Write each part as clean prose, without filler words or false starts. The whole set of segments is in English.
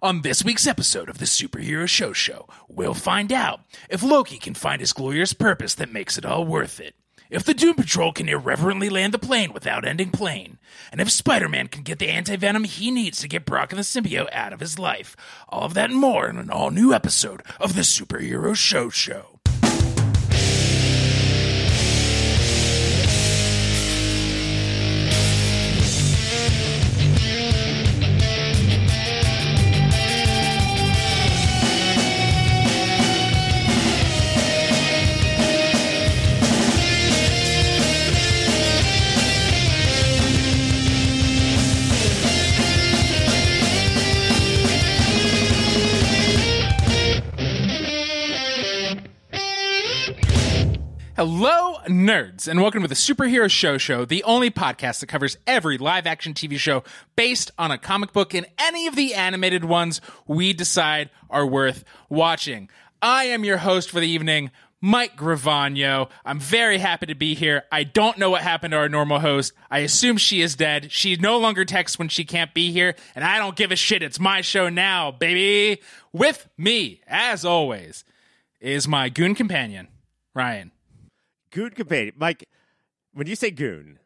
On this week's episode of the Superhero Show Show, we'll find out if Loki can find his glorious purpose that makes it all worth it, if the Doom Patrol can irreverently land the plane without ending plane, and if Spider-Man can get the anti-venom he needs to get Brock and the symbiote out of his life. All of that and more in an all-new episode of the Superhero Show Show. Hello, nerds, and welcome to the Superhero Show Show, the only podcast that covers every live-action TV show based on a comic book and any of the animated ones we decide are worth watching. I am your host for the evening, Mike Gravano. I'm very happy to be here. I don't know what happened to our normal host. I assume she is dead. She no longer texts when she can't be here, and I don't give a shit. It's my show now, baby. With me, as always, is my goon companion, Ryan. Goon companion. Mike, when you say goon,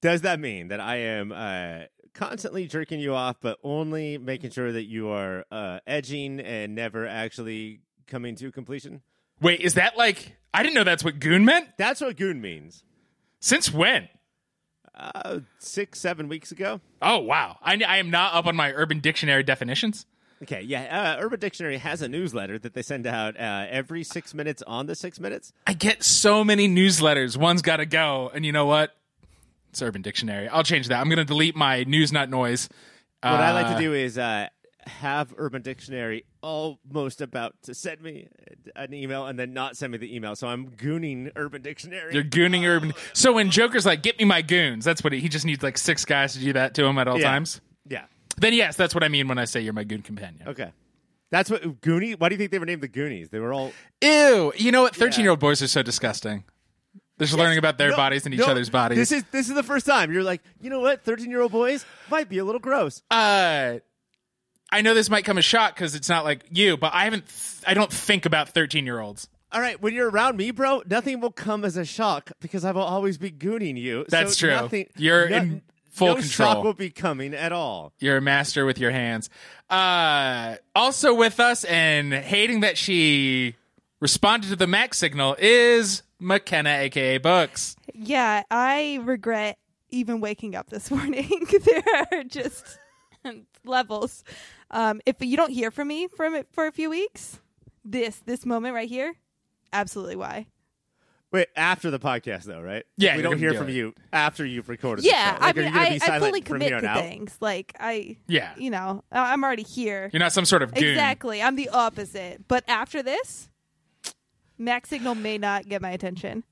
does that mean that I am constantly jerking you off, but only making sure that you are edging and never actually coming to completion? Wait, is that like... I didn't know that's what goon meant? That's what goon means. Since when? 6-7 weeks ago. Oh, wow. I am not up on my Urban Dictionary definitions. Okay, yeah. Urban Dictionary has a newsletter that they send out every 6 minutes on the 6 minutes. I get so many newsletters. One's got to go. And you know what? It's Urban Dictionary. I'll change that. I'm going to delete my news, not noise. What I like to do is have Urban Dictionary almost about to send me an email and then not send me the email. So I'm gooning Urban Dictionary. You're gooning Urban. So when Joker's like, get me my goons, that's what he just needs like six guys to do that to him at all times. Yeah. Then yes, that's what I mean when I say you're my goon companion. Okay. That's what... Goonie? Why do you think they were named the Goonies? They were all... Ew! You know what? 13-year-old boys are so disgusting. They're just learning about their bodies and each other's bodies. This is the first time. You're like, you know what? 13-year-old boys might be a little gross. I know this might come as a shock because it's not like you, but I don't think about 13-year-olds. All right, when you're around me, bro, nothing will come as a shock because I will always be gooning you. That's true. Full control. No shock will be coming at all. You're a master with your hands. Also with us and hating that she responded to the Mack signal is McKenna, a.k.a. Books. Yeah, I regret even waking up this morning. There are just levels. If you don't hear from me for a few weeks, this moment right here, absolutely why. Wait, after the podcast, though, right? Yeah. We don't hear from you after you've recorded the show. Like, I fully commit to things. Like, I'm already here. You're not some sort of goon. Exactly. I'm the opposite. But after this, Max Signal may not get my attention.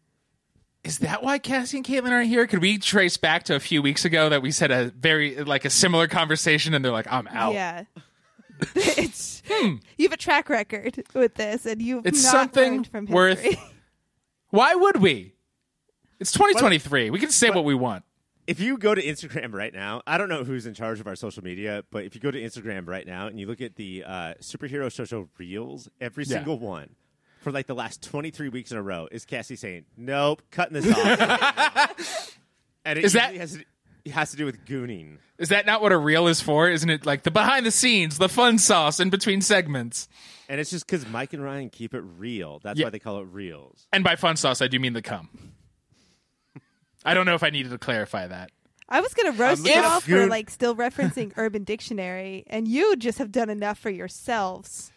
Is that why Cassie and Caitlin aren't here? Could we trace back to a few weeks ago that we said a similar conversation and they're like, I'm out. Yeah. You have a track record with this and you've not learned from history. Why would we? It's 2023. We can say what we want. If you go to Instagram right now, I don't know who's in charge of our social media, but if you go to Instagram right now and you look at the Superhero Show Show reels, every single one for like the last 23 weeks in a row is Cassie saying, nope, cutting this off. And it has to do with gooning. Is that not what a reel is for? Isn't it like the behind the scenes, the fun sauce in between segments? And it's just because Mike and Ryan keep it real. That's why they call it reels. And by fun sauce, I do mean the cum. I don't know if I needed to clarify that. I was going to roast you all for like still referencing Urban Dictionary, and you just have done enough for yourselves.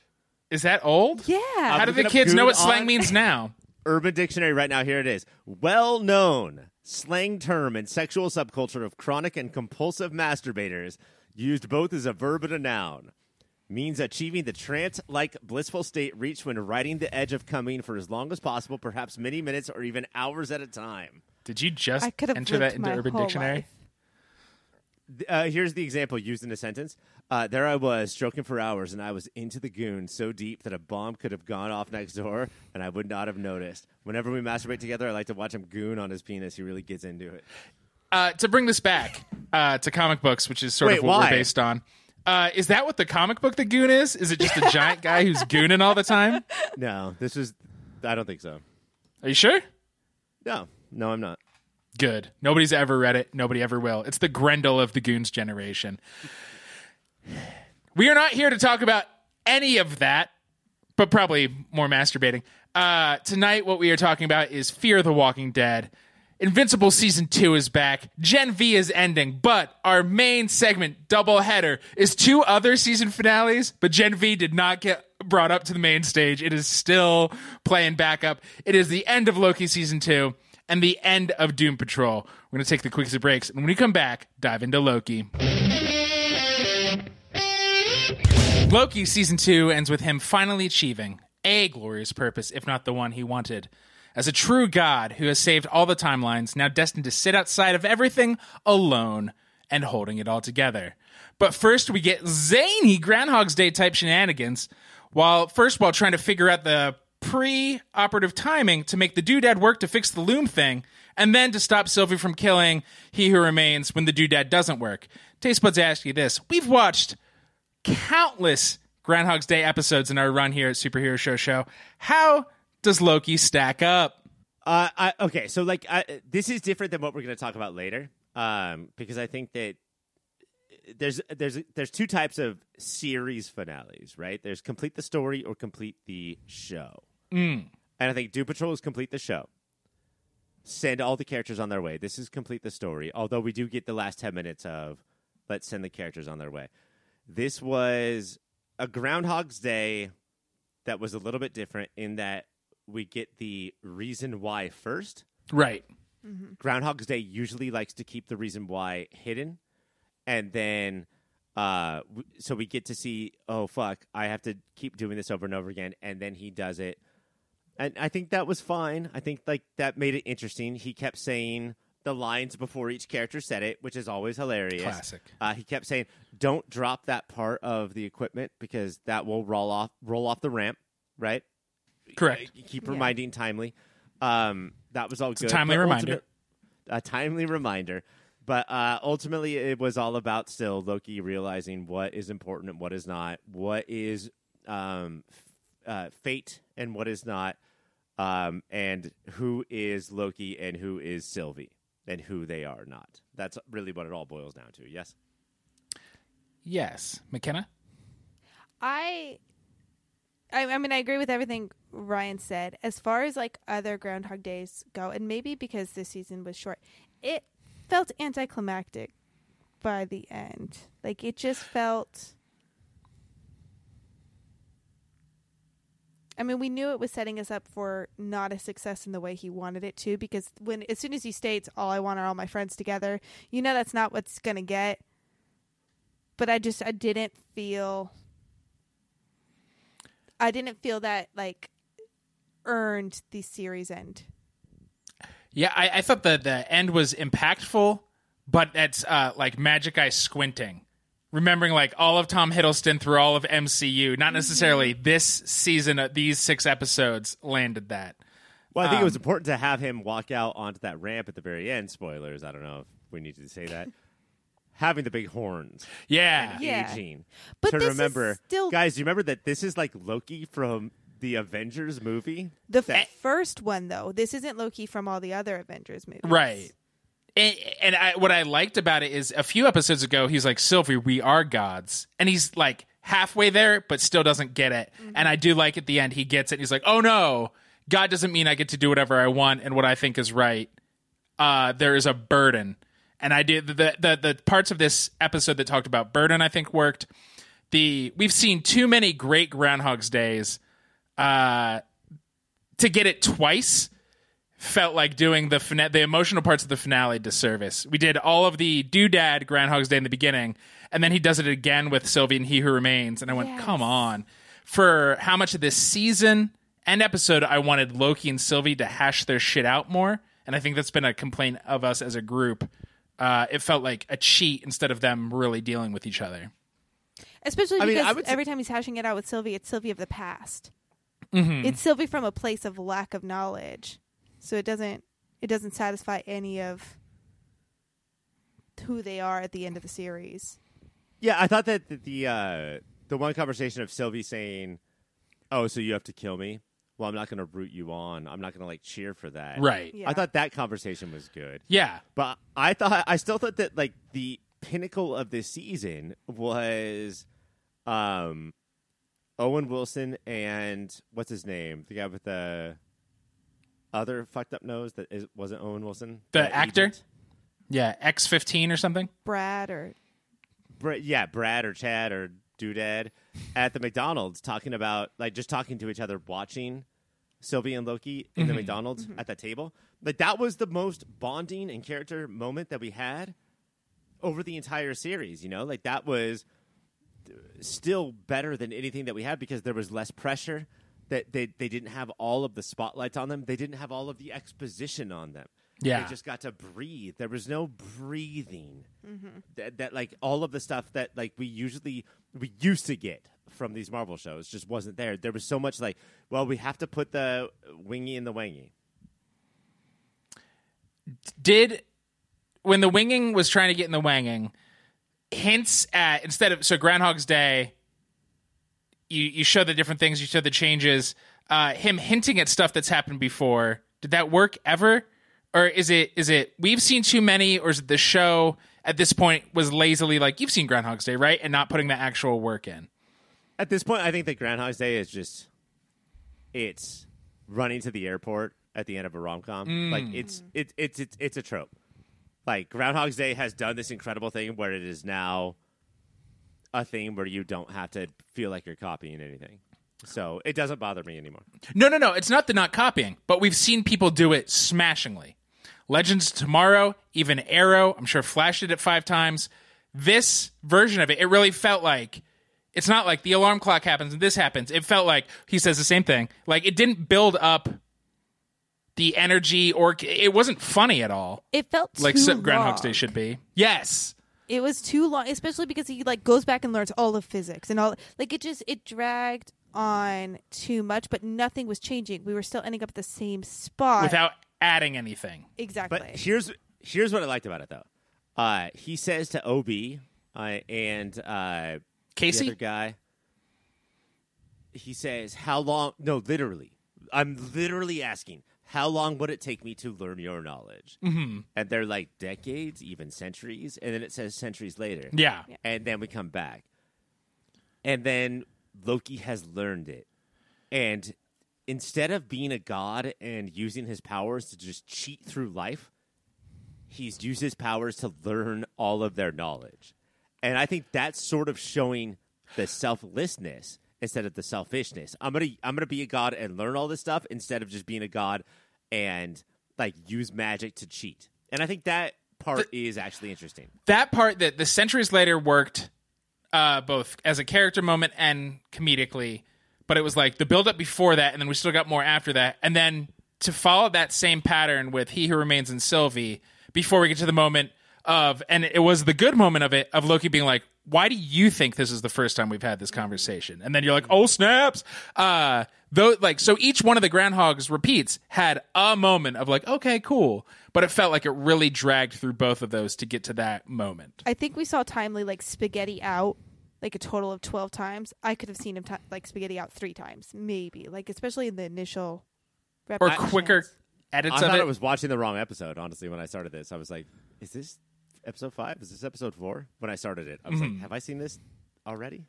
Is that old? Yeah. How do the kids know what slang means now? Urban Dictionary right now. Here it is. Well-known slang term and sexual subculture of chronic and compulsive masturbators, used both as a verb and a noun. Means achieving the trance-like blissful state reached when riding the edge of coming for as long as possible, perhaps many minutes or even hours at a time. Did you just enter that into Urban Dictionary? Here's the example used in a sentence. There I was, stroking for hours, and I was into the goon so deep that a bomb could have gone off next door, and I would not have noticed. Whenever we masturbate together, I like to watch him goon on his penis. He really gets into it. To bring this back to comic books, which is sort of what we're based on. Is that what the comic book The Goon is? Is it just a giant guy who's gooning all the time? No, this is... I don't think so. Are you sure? No, I'm not. Good. Nobody's ever read it. Nobody ever will. It's the Grendel of the Goons generation. We are not here to talk about any of that, but probably more masturbating. Tonight, what we are talking about is Fear the Walking Dead. Invincible Season 2 is back. Gen V is ending, but our main segment, Doubleheader, is two other season finales, but Gen V did not get brought up to the main stage. It is still playing back up. It is the end of Loki Season 2 and the end of Doom Patrol. We're going to take the quickest of breaks, and when we come back, dive into Loki. Loki Season 2 ends with him finally achieving a glorious purpose, if not the one he wanted. As a true god who has saved all the timelines, now destined to sit outside of everything alone and holding it all together. But first, we get zany Groundhog's Day type shenanigans while trying to figure out the pre-operative timing to make the doodad work to fix the loom thing, and then to stop Sylvie from killing He Who Remains when the doodad doesn't work. Taste buds ask you this. We've watched countless Groundhog's Day episodes in our run here at Superhero Show Show. How does Loki stack up? This is different than what we're going to talk about later, because I think that there's two types of series finales, right? There's complete the story or complete the show. And I think Doom Patrol is complete the show. Send all the characters on their way. This is complete the story, although we do get the last 10 minutes of let's send the characters on their way. This was a Groundhog's Day that was a little bit different in that we get the reason why first. Right. Mm-hmm. Groundhog's Day usually likes to keep the reason why hidden. And then, so we get to see, oh, fuck, I have to keep doing this over and over again. And then he does it. And I think that was fine. I think that made it interesting. He kept saying the lines before each character said it, which is always hilarious. Classic. He kept saying, don't drop that part of the equipment because that will roll off the ramp, right? Correct. Keep reminding timely. That was all good. A timely reminder. But ultimately, it was all about still Loki realizing what is important and what is not, what is fate and what is not, and who is Loki and who is Sylvie and who they are not. That's really what it all boils down to. Yes? Yes. McKenna? I mean, I agree with everything Ryan said. As far as like other Groundhog Days go, and maybe because this season was short, it felt anticlimactic by the end. Like it just felt. I mean, we knew it was setting us up for not a success in the way he wanted it to, because as soon as he states, "All I want are all my friends together," you know that's not what's gonna get. But I didn't feel. I didn't feel that, like, earned the series end. Yeah, I thought the end was impactful, but that's, like, Magic Eye squinting. Remembering, like, all of Tom Hiddleston through all of MCU. Not necessarily this season, these 6 episodes landed that. Well, I think it was important to have him walk out onto that ramp at the very end. Spoilers, I don't know if we need to say that. Having the big horns. Yeah. And aging. But to remember, still... Guys, do you remember that this is like Loki from the Avengers movie? First one, though. This isn't Loki from all the other Avengers movies. Right. And what I liked about it is a few episodes ago, he's like, Sylvie, we are gods. And he's like halfway there, but still doesn't get it. Mm-hmm. And I do like at the end, he gets it. And he's like, oh, no, God doesn't mean I get to do whatever I want and what I think is right. There is a burden. And I did the parts of this episode that talked about burden, I think, worked. We've seen too many great Groundhog's Days to get it twice. Felt like doing the emotional parts of the finale disservice. We did all of the doodad Groundhog's Day in the beginning, and then he does it again with Sylvie and He Who Remains. And I went, Come on. For how much of this season and episode I wanted Loki and Sylvie to hash their shit out more. And I think that's been a complaint of us as a group. It felt like a cheat instead of them really dealing with each other. Especially because every time he's hashing it out with Sylvie, it's Sylvie of the past. Mm-hmm. It's Sylvie from a place of lack of knowledge, so it doesn't satisfy any of who they are at the end of the series. Yeah, I thought that the one conversation of Sylvie saying, "Oh, so you have to kill me? Well, I'm not going to root you on. I'm not going to like cheer for that." Right. Yeah. I thought that conversation was good. Yeah. But I still thought that like the pinnacle of this season was Owen Wilson and what's his name? The guy with the other fucked up nose that wasn't Owen Wilson. The actor? Agent? Yeah, X-15 or something. Brad or Chad or Doodad at the McDonald's talking to each other, watching Sylvie and Loki in the McDonald's at that table. Like that was the most bonding and character moment that we had over the entire series, you know? Like that was still better than anything that we had because there was less pressure, that they didn't have all of the spotlights on them. They didn't have all of the exposition on them. Yeah. They just got to breathe. There was no breathing. Mm-hmm. That like all of the stuff that like we used to get from these Marvel shows just wasn't there. There was so much like, well, we have to put the wingy in the wangy. When the winging was trying to get in the wanging, hints at Groundhog's Day, you show the different things, you show the changes, him hinting at stuff that's happened before. Did that work ever? Or is it we've seen too many, or is it the show at this point was lazily like, you've seen Groundhog's Day, right? And not putting the actual work in. At this point, I think that Groundhog's Day is just, it's running to the airport at the end of a rom-com. Like it's a trope. Like Groundhog's Day has done this incredible thing where it is now a thing where you don't have to feel like you're copying anything. So it doesn't bother me anymore. No. It's not the not copying, but we've seen people do it smashingly. Legends of Tomorrow, even Arrow, I'm sure Flash did it 5 times. This version of it, it really felt like, it's not like the alarm clock happens and this happens. It felt like he says the same thing. Like, it didn't build up the energy, or it wasn't funny at all. It felt too like long. Groundhog's Day should be. Yes. It was too long, especially because he like goes back and learns all of physics and all. Like, it dragged on too much, but nothing was changing. We were still ending up at the same spot. Without adding anything. Exactly. But here's what I liked about it, though. He says to OB and Casey? The other guy, he says, how long? No, literally. I'm literally asking, how long would it take me to learn your knowledge? Mm-hmm. And they're like, decades, even centuries. And then it says centuries later. Yeah. And then we come back. And then Loki has learned it. And instead of being a god and using his powers to just cheat through life, he's used his powers to learn all of their knowledge. And I think that's sort of showing the selflessness instead of the selfishness. I'm gonna be a god and learn all this stuff instead of just being a god and like use magic to cheat. And I think that part is actually interesting. That part that the centuries later worked both as a character moment and comedically. But it was like the build up before that, and then we still got more after that. And then to follow that same pattern with He Who Remains and Sylvie before we get to the moment of, and it was the good moment of it, of Loki being like, why do you think this is the first time we've had this conversation? And then you're like, oh, snaps. Though, like, so each one of the Groundhogs repeats had a moment of like, okay, cool. But it felt like it really dragged through both of those to get to that moment. I think we saw Timely like spaghetti out like a total of 12 times. I could have seen him like spaghetti out 3 times, maybe. Like especially in the initial repetitions. Or quicker edits of it. I thought I was watching the wrong episode, honestly, when I started this. I was like, is this episode 5? Is this episode 4? When I started it, I was like, have I seen this already?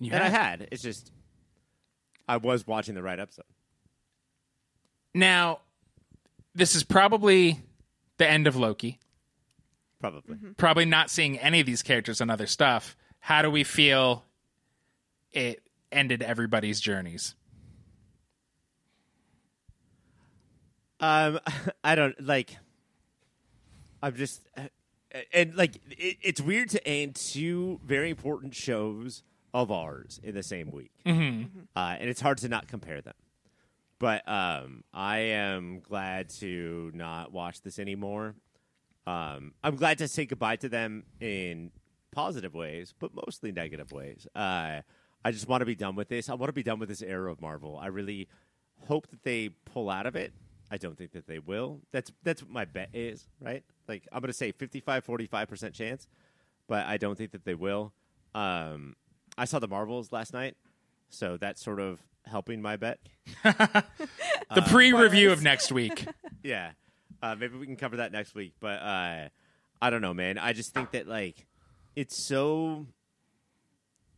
And I had. It's just, I was watching the right episode. Now, this is probably the end of Loki. Probably. Mm-hmm. Probably not seeing any of these characters and other stuff. How do we feel it ended everybody's journeys? I don't like. I'm just, and like it's weird to end 2 very important shows of ours in the same week, and it's hard to not compare them. But I am glad to not watch this anymore. I'm glad to say goodbye to them in positive ways, but mostly negative ways. I just want to be done with this. I want to be done with this era of Marvel. I really hope that they pull out of it. I don't think that they will. That's what my bet is, right? Like, I'm going to say 55-45% chance, but I don't think that they will. I saw The Marvels last night, so that's sort of helping my bet. The pre-review of next week. Yeah. Maybe we can cover that next week, but I don't know, man. I just think that, like, it's so...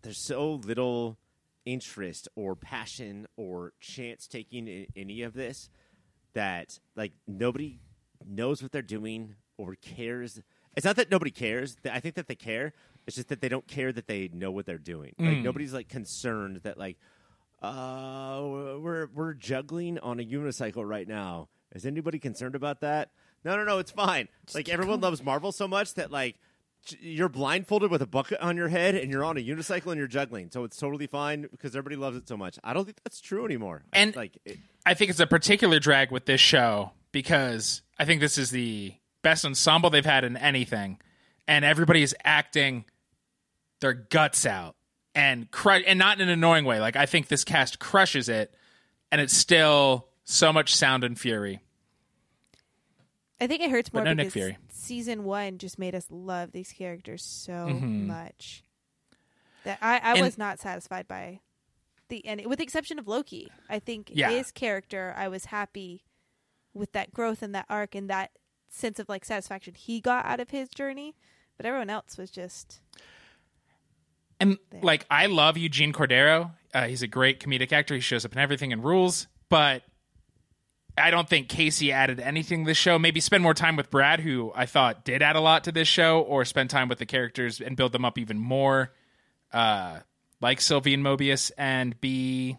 There's so little interest or passion or chance taking in any of this that, like, nobody knows what they're doing or cares. It's not that nobody cares. I think that they care. It's just that they don't care that they know what they're doing. Mm. Like, nobody's, like, concerned that, like, we're juggling on a unicycle right now. Is anybody concerned about that? No, it's fine. Just like, everyone loves Marvel so much that, like, you're blindfolded with a bucket on your head and you're on a unicycle and you're juggling. So it's totally fine because everybody loves it so much. I don't think that's true anymore. And I think it's a particular drag with this show because I think this is the best ensemble they've had in anything. And everybody is acting their guts out and not in an annoying way. Like, I think this cast crushes it, and it's still so much sound and fury. I think it hurts more because season one just made us love these characters so much that I was not satisfied by the end, with the exception of Loki. I think his character, I was happy with that growth and that arc and that sense of, like, satisfaction he got out of his journey, but everyone else was just... And there. Like, I love Eugene Cordero. He's a great comedic actor. He shows up in everything and rules, but I don't think Casey added anything to this show. Maybe spend more time with Brad, who I thought did add a lot to this show, or spend time with the characters and build them up even more, like Sylvie and Mobius and B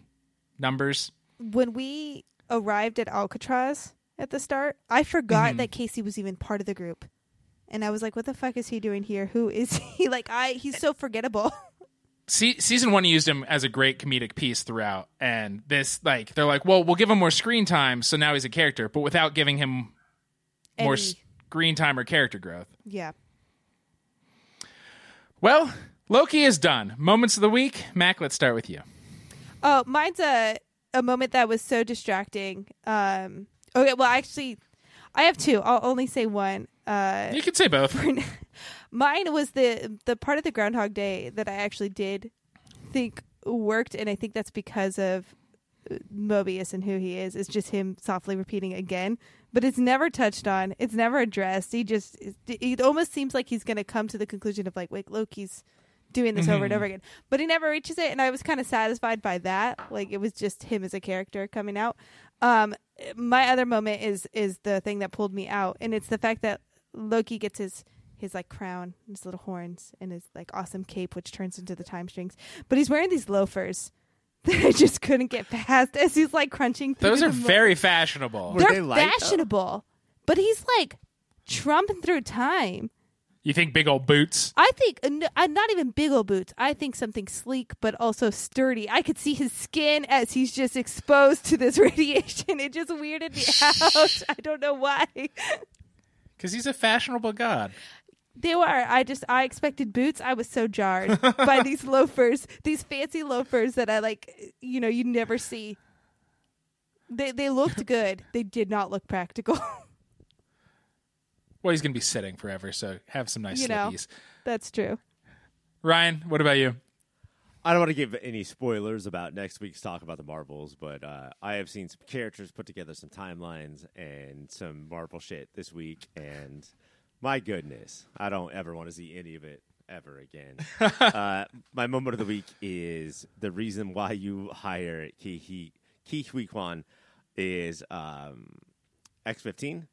numbers. When we arrived at Alcatraz at the start, I forgot that Casey was even part of the group. And I was like, what the fuck is he doing here? Who is he? Like, he's so forgettable. Season one used him as a great comedic piece throughout, and this, like, they're like, well, we'll give him more screen time, so now he's a character, but without giving him more screen time or character growth. Yeah. Well, Loki is done. Moments of the week. Mac, let's start with you. Oh, mine's a moment that was so distracting. Okay, well, actually, I have two. I'll only say one. You could say both. Mine was the part of the Groundhog Day that I actually did think worked, and I think that's because of Mobius and who he is. It's just him softly repeating again, but it's never touched on. It's never addressed. It almost seems like he's going to come to the conclusion of, like, wait, Loki's doing this over and over again, but he never reaches it, and I was kind of satisfied by that. Like, it was just him as a character coming out. My other moment is the thing that pulled me out, and it's the fact that Loki gets his like crown, his little horns, and his, like, awesome cape, which turns into the time strings. But he's wearing these loafers that I just couldn't get past as he's, like, crunching through. Those are very fashionable. They're fashionable, but he's, like, trumping through time. You think big old boots? I think not even big old boots. I think something sleek, but also sturdy. I could see his skin as he's just exposed to this radiation. It just weirded me out. I don't know why. Because he's a fashionable god. They were. I expected boots. I was so jarred by these loafers, these fancy loafers that I, like, you know, you never see. They looked good. They did not look practical. Well, he's going to be sitting forever, so have some nice slippies. That's true. Ryan, what about you? I don't want to give any spoilers about next week's talk about the Marvels, but I have seen some characters put together some timelines and some Marvel shit this week, and my goodness, I don't ever want to see any of it ever again. My moment of the week is the reason why you hire Ki Hui Kwan is X-15.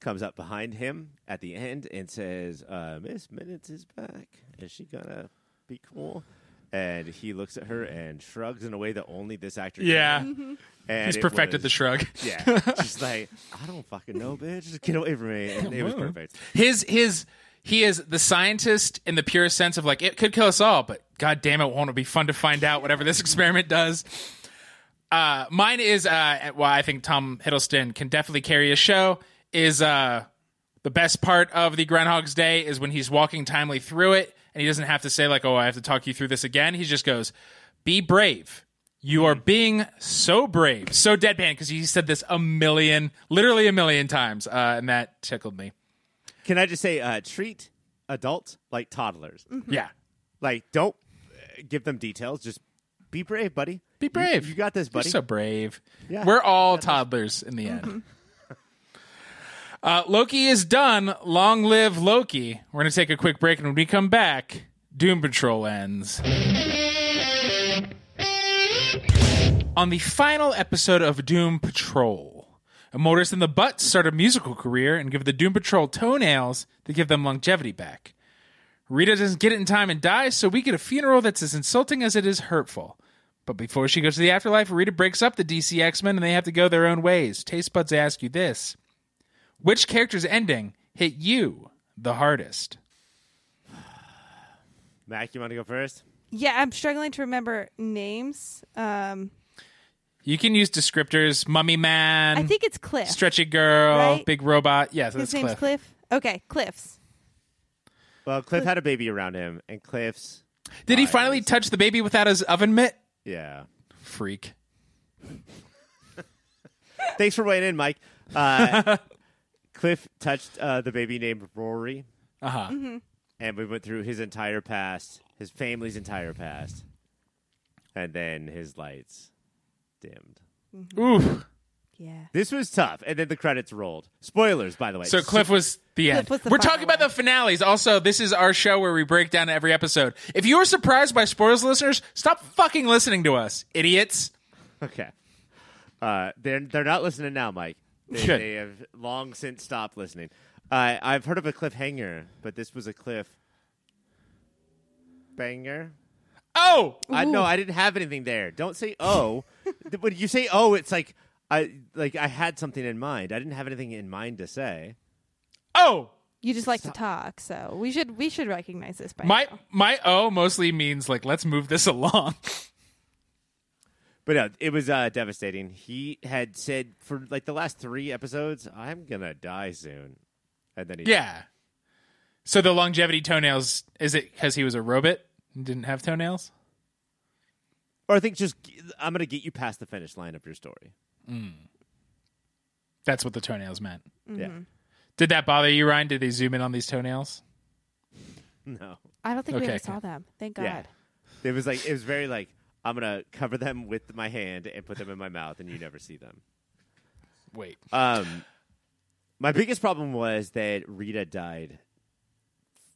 Comes up behind him at the end and says, Miss Minutes is back. Is she gonna be cool? And he looks at her and shrugs in a way that only this actor can. And he's perfected the shrug. Yeah. Just like, I don't fucking know, bitch. Just get away from me. And it was perfect. He is the scientist in the purest sense of, like, it could kill us all, but god damn it, won't it be fun to find out whatever this experiment does. Mine is I think Tom Hiddleston can definitely carry a show. Is the best part of the Groundhog's Day is when he's walking timely through it, and he doesn't have to say, like, oh, I have to talk you through this again. He just goes, be brave. You are being so brave. So deadpan, because he said this literally a million times, and that tickled me. Can I just say, treat adults like toddlers. Yeah. Like, don't give them details. Just be brave, buddy. Be brave. You got this, buddy. You're so brave. Yeah, we're all toddlers in the end. Loki is done. Long live Loki. We're going to take a quick break, and when we come back, Doom Patrol ends. On the final episode of Doom Patrol, a motorist in the butt start a musical career and give the Doom Patrol toenails to give them longevity back. Rita doesn't get it in time and dies, so we get a funeral that's as insulting as it is hurtful. But before she goes to the afterlife, Rita breaks up the DC X-Men and they have to go their own ways. Taste buds, I ask you this. Which character's ending hit you the hardest? Mac, you want to go first? Yeah, I'm struggling to remember names. You can use descriptors. Mummy Man. I think it's Cliff. Stretchy Girl. Right? Big Robot. Yeah, so that's Cliff. His name's Cliff? Okay, Cliff's. Well, Cliff had a baby around him, and Cliff's... Did he finally touch the baby without his oven mitt? Yeah. Freak. Thanks for weighing in, Mike. Cliff touched the baby named Rory. Uh-huh. Mm-hmm. And we went through his entire past... His family's entire past. And then his lights dimmed. Mm-hmm. Oof. Yeah. This was tough. And then the credits rolled. Spoilers, by the way. So Cliff was the end. Was the We're talking about the finales. Also, this is our show where we break down every episode. If you were surprised by spoilers, listeners, stop fucking listening to us, idiots. Okay. They're not listening now, Mike. They have long since stopped listening. I've heard of a cliffhanger, but this was a cliff... banger. Oh! No, I didn't have anything there. Don't say oh. When you say oh, it's like I had something in mind. I didn't have anything in mind to say. Oh! You just like to talk, so we should recognize this by now. My oh mostly means like let's move this along. But no, it was devastating. He had said for like the last 3 episodes, I'm gonna die soon. And then he died. So the longevity toenails, is it because he was a robot and didn't have toenails? Or I think just, I'm going to get you past the finish line of your story. Mm. That's what the toenails meant. Mm-hmm. Yeah. Did that bother you, Ryan? Did they zoom in on these toenails? No. I don't think we ever saw them. Thank God. Yeah. It was very like, I'm going to cover them with my hand and put them in my mouth and you never see them. Wait. My biggest problem was that Rita died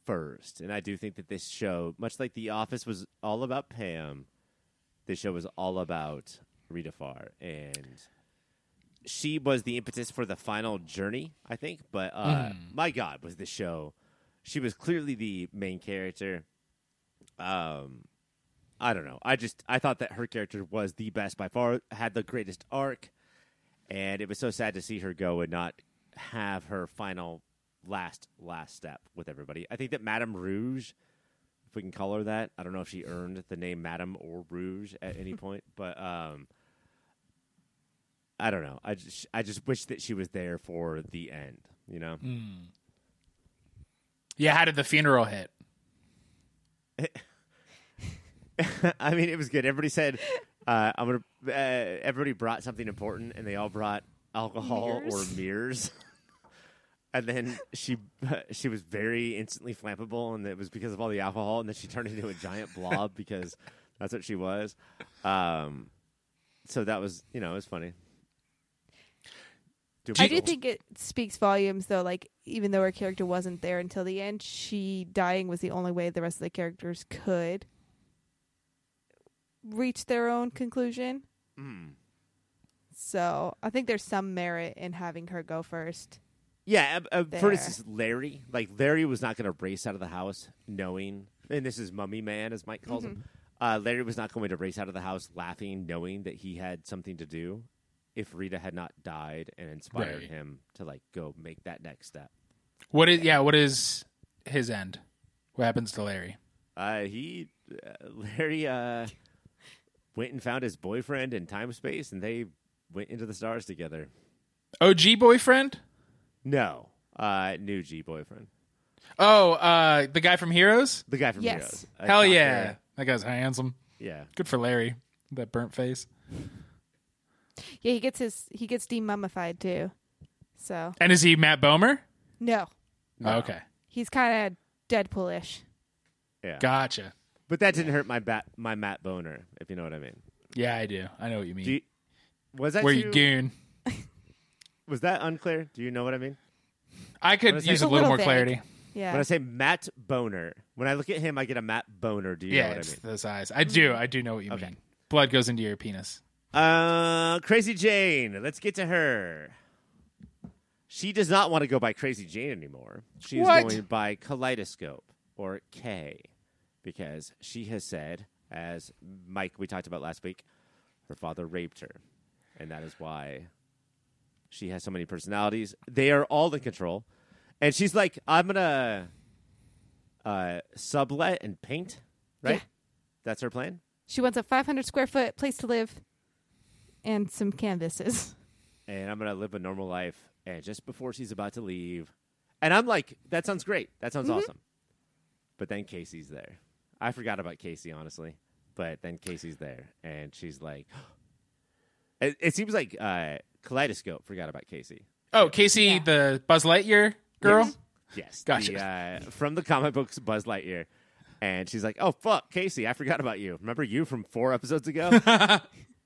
first, and I do think that this show, much like The Office was all about Pam, this show was all about Rita Farr, and she was the impetus for the final journey, I think, but my God, was this show. She was clearly the main character. I don't know. I thought that her character was the best by far, had the greatest arc, and it was so sad to see her go and not have her final last step with everybody. I think that Madame Rouge, if we can call her that, I don't know if she earned the name Madame or Rouge at any point, but I don't know. I just wish that she was there for the end, you know? Mm. Yeah, how did the funeral hit? I mean, it was good. Everybody said, everybody brought something important, and they all brought alcohol or mirrors. And then she was very instantly flammable, and it was because of all the alcohol. And then she turned into a giant blob because that's what she was. So that was, you know, it was funny. I do think it speaks volumes, though. Like, even though her character wasn't there until the end, she dying was the only way the rest of the characters could reach their own conclusion. Mm. So I think there's some merit in having her go first. Yeah, for instance, Larry. Like, Larry was not going to race out of the house knowing, and this is Mummy Man, as Mike calls him. Larry was not going to race out of the house laughing, knowing that he had something to do if Rita had not died and inspired him to, like, go make that next step. What is his end? What happens to Larry? Larry went and found his boyfriend in time space, and they went into the stars together. OG boyfriend? No, new G boyfriend. Oh, the guy from Heroes? The guy from Heroes. Hell yeah. There. That guy's handsome. Yeah. Good for Larry. That burnt face. Yeah, he gets demummified too. So. And is he Matt Bomer? No. Oh, okay. He's kind of Deadpool-ish. Yeah. Gotcha. But that didn't hurt my Matt Boner, if you know what I mean. Yeah, I do. I know what you mean. Was that you goon? Was that unclear? Do you know what I mean? I could use a little more clarity. Yeah. When I say Matt Boner, when I look at him, I get a Matt Boner. Do you know what I mean? Yeah, those eyes. I do know what you mean. Blood goes into your penis. Crazy Jane. Let's get to her. She does not want to go by Crazy Jane anymore. She is going by Kaleidoscope, or K, because she has said, as Mike we talked about last week, her father raped her, and that is why she has so many personalities. They are all in control. And she's like, I'm going to sublet and paint, right? Yeah. That's her plan? She wants a 500-square-foot place to live and some canvases. And I'm going to live a normal life. And just before she's about to leave. And I'm like, that sounds great. That sounds awesome. But then Casey's there. I forgot about Casey, honestly. But then Casey's there. And she's like... it seems like Kaleidoscope forgot about Casey. Oh, Casey, the Buzz Lightyear girl? Yes. Gotcha. The, from the comic books, Buzz Lightyear. And she's like, oh, fuck, Casey, I forgot about you. Remember you from 4 episodes ago?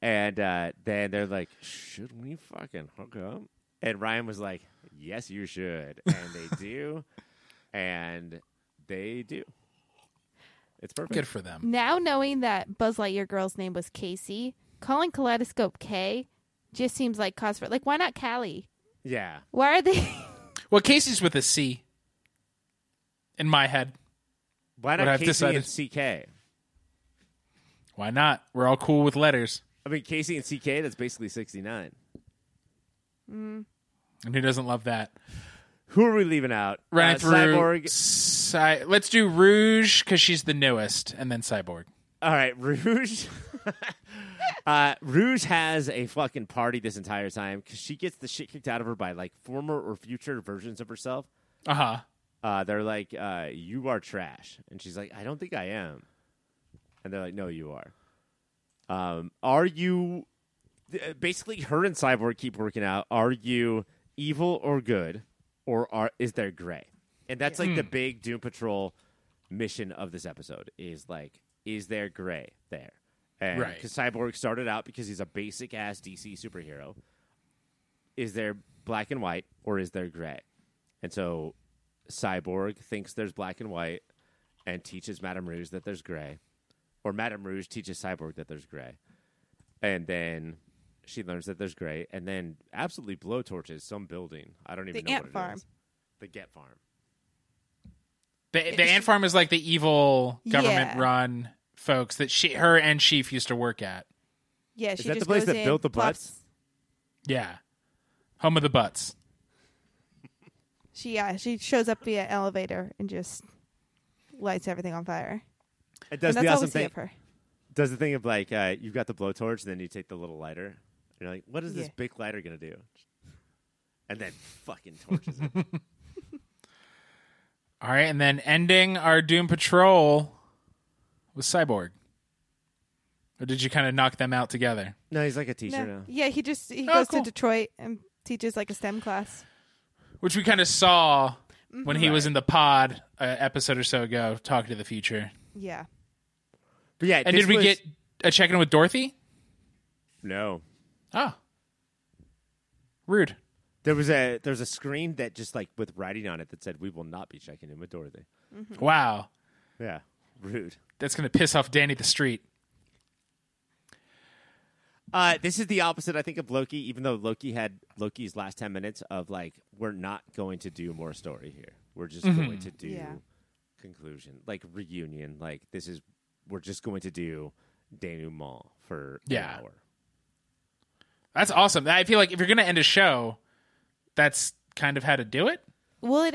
And then they're like, should we fucking hook up? And Ryan was like, yes, you should. And they do. And they do. It's perfect. Good for them. Now knowing that Buzz Lightyear girl's name was Casey, calling Kaleidoscope K just seems like cause for... Like, why not Callie? Yeah. Why are they... Well, Casey's with a C in my head. Why not Casey and CK? Why not? We're all cool with letters. I mean, Casey and CK, that's basically 69. Mm. And who doesn't love that? Who are we leaving out? Running through Cyborg. Let's do Rouge, because she's the newest, and then Cyborg. All right, Rouge... Rouge has a fucking party this entire time because she gets the shit kicked out of her by like former or future versions of herself. Uh-huh. They're like, you are trash. And she's like, I don't think I am. And they're like, no, you are. Are you... Basically, her and Cyborg keep working out. Are you evil or good? Or is there gray? And that's like the big Doom Patrol mission of this episode is like, is there gray there? Right. Because Cyborg started out because he's a basic-ass DC superhero. Is there black and white, or is there gray? And so Cyborg thinks there's black and white and teaches Madame Rouge that there's gray. Or Madame Rouge teaches Cyborg that there's gray. And then she learns that there's gray. And then absolutely blowtorches some building. I don't even know what it is. The Get Farm. The Ant Farm is like the evil government-run... folks that her and Sheaf used to work at. Yeah, is that the place that built the butts? Yeah. Home of the butts. She shows up via elevator and just lights everything on fire. It does the awesome thing. Does the thing of like, you've got the blowtorch and then you take the little lighter. And you're like, what is this big lighter going to do? And then fucking torches it. All right, and then ending our Doom Patrol... was Cyborg. Or did you kind of knock them out together? No, he's like a teacher now. Yeah, he goes to Detroit and teaches like a STEM class. Which we kind of saw when he was in the pod an episode or so ago, talking to the future. Yeah. But yeah, and did we get a check-in with Dorothy? No. Oh. Rude. There was a screen that just like with writing on it that said, we will not be checking in with Dorothy. Mm-hmm. Wow. Yeah. Rude. That's going to piss off Danny the Street. This is the opposite, I think, of Loki, even though Loki had Loki's last 10 minutes of, like, we're not going to do more story here. We're just going to do conclusion, like reunion. Like, we're just going to do denouement for an hour. That's awesome. I feel like if you're going to end a show, that's kind of how to do it. Well,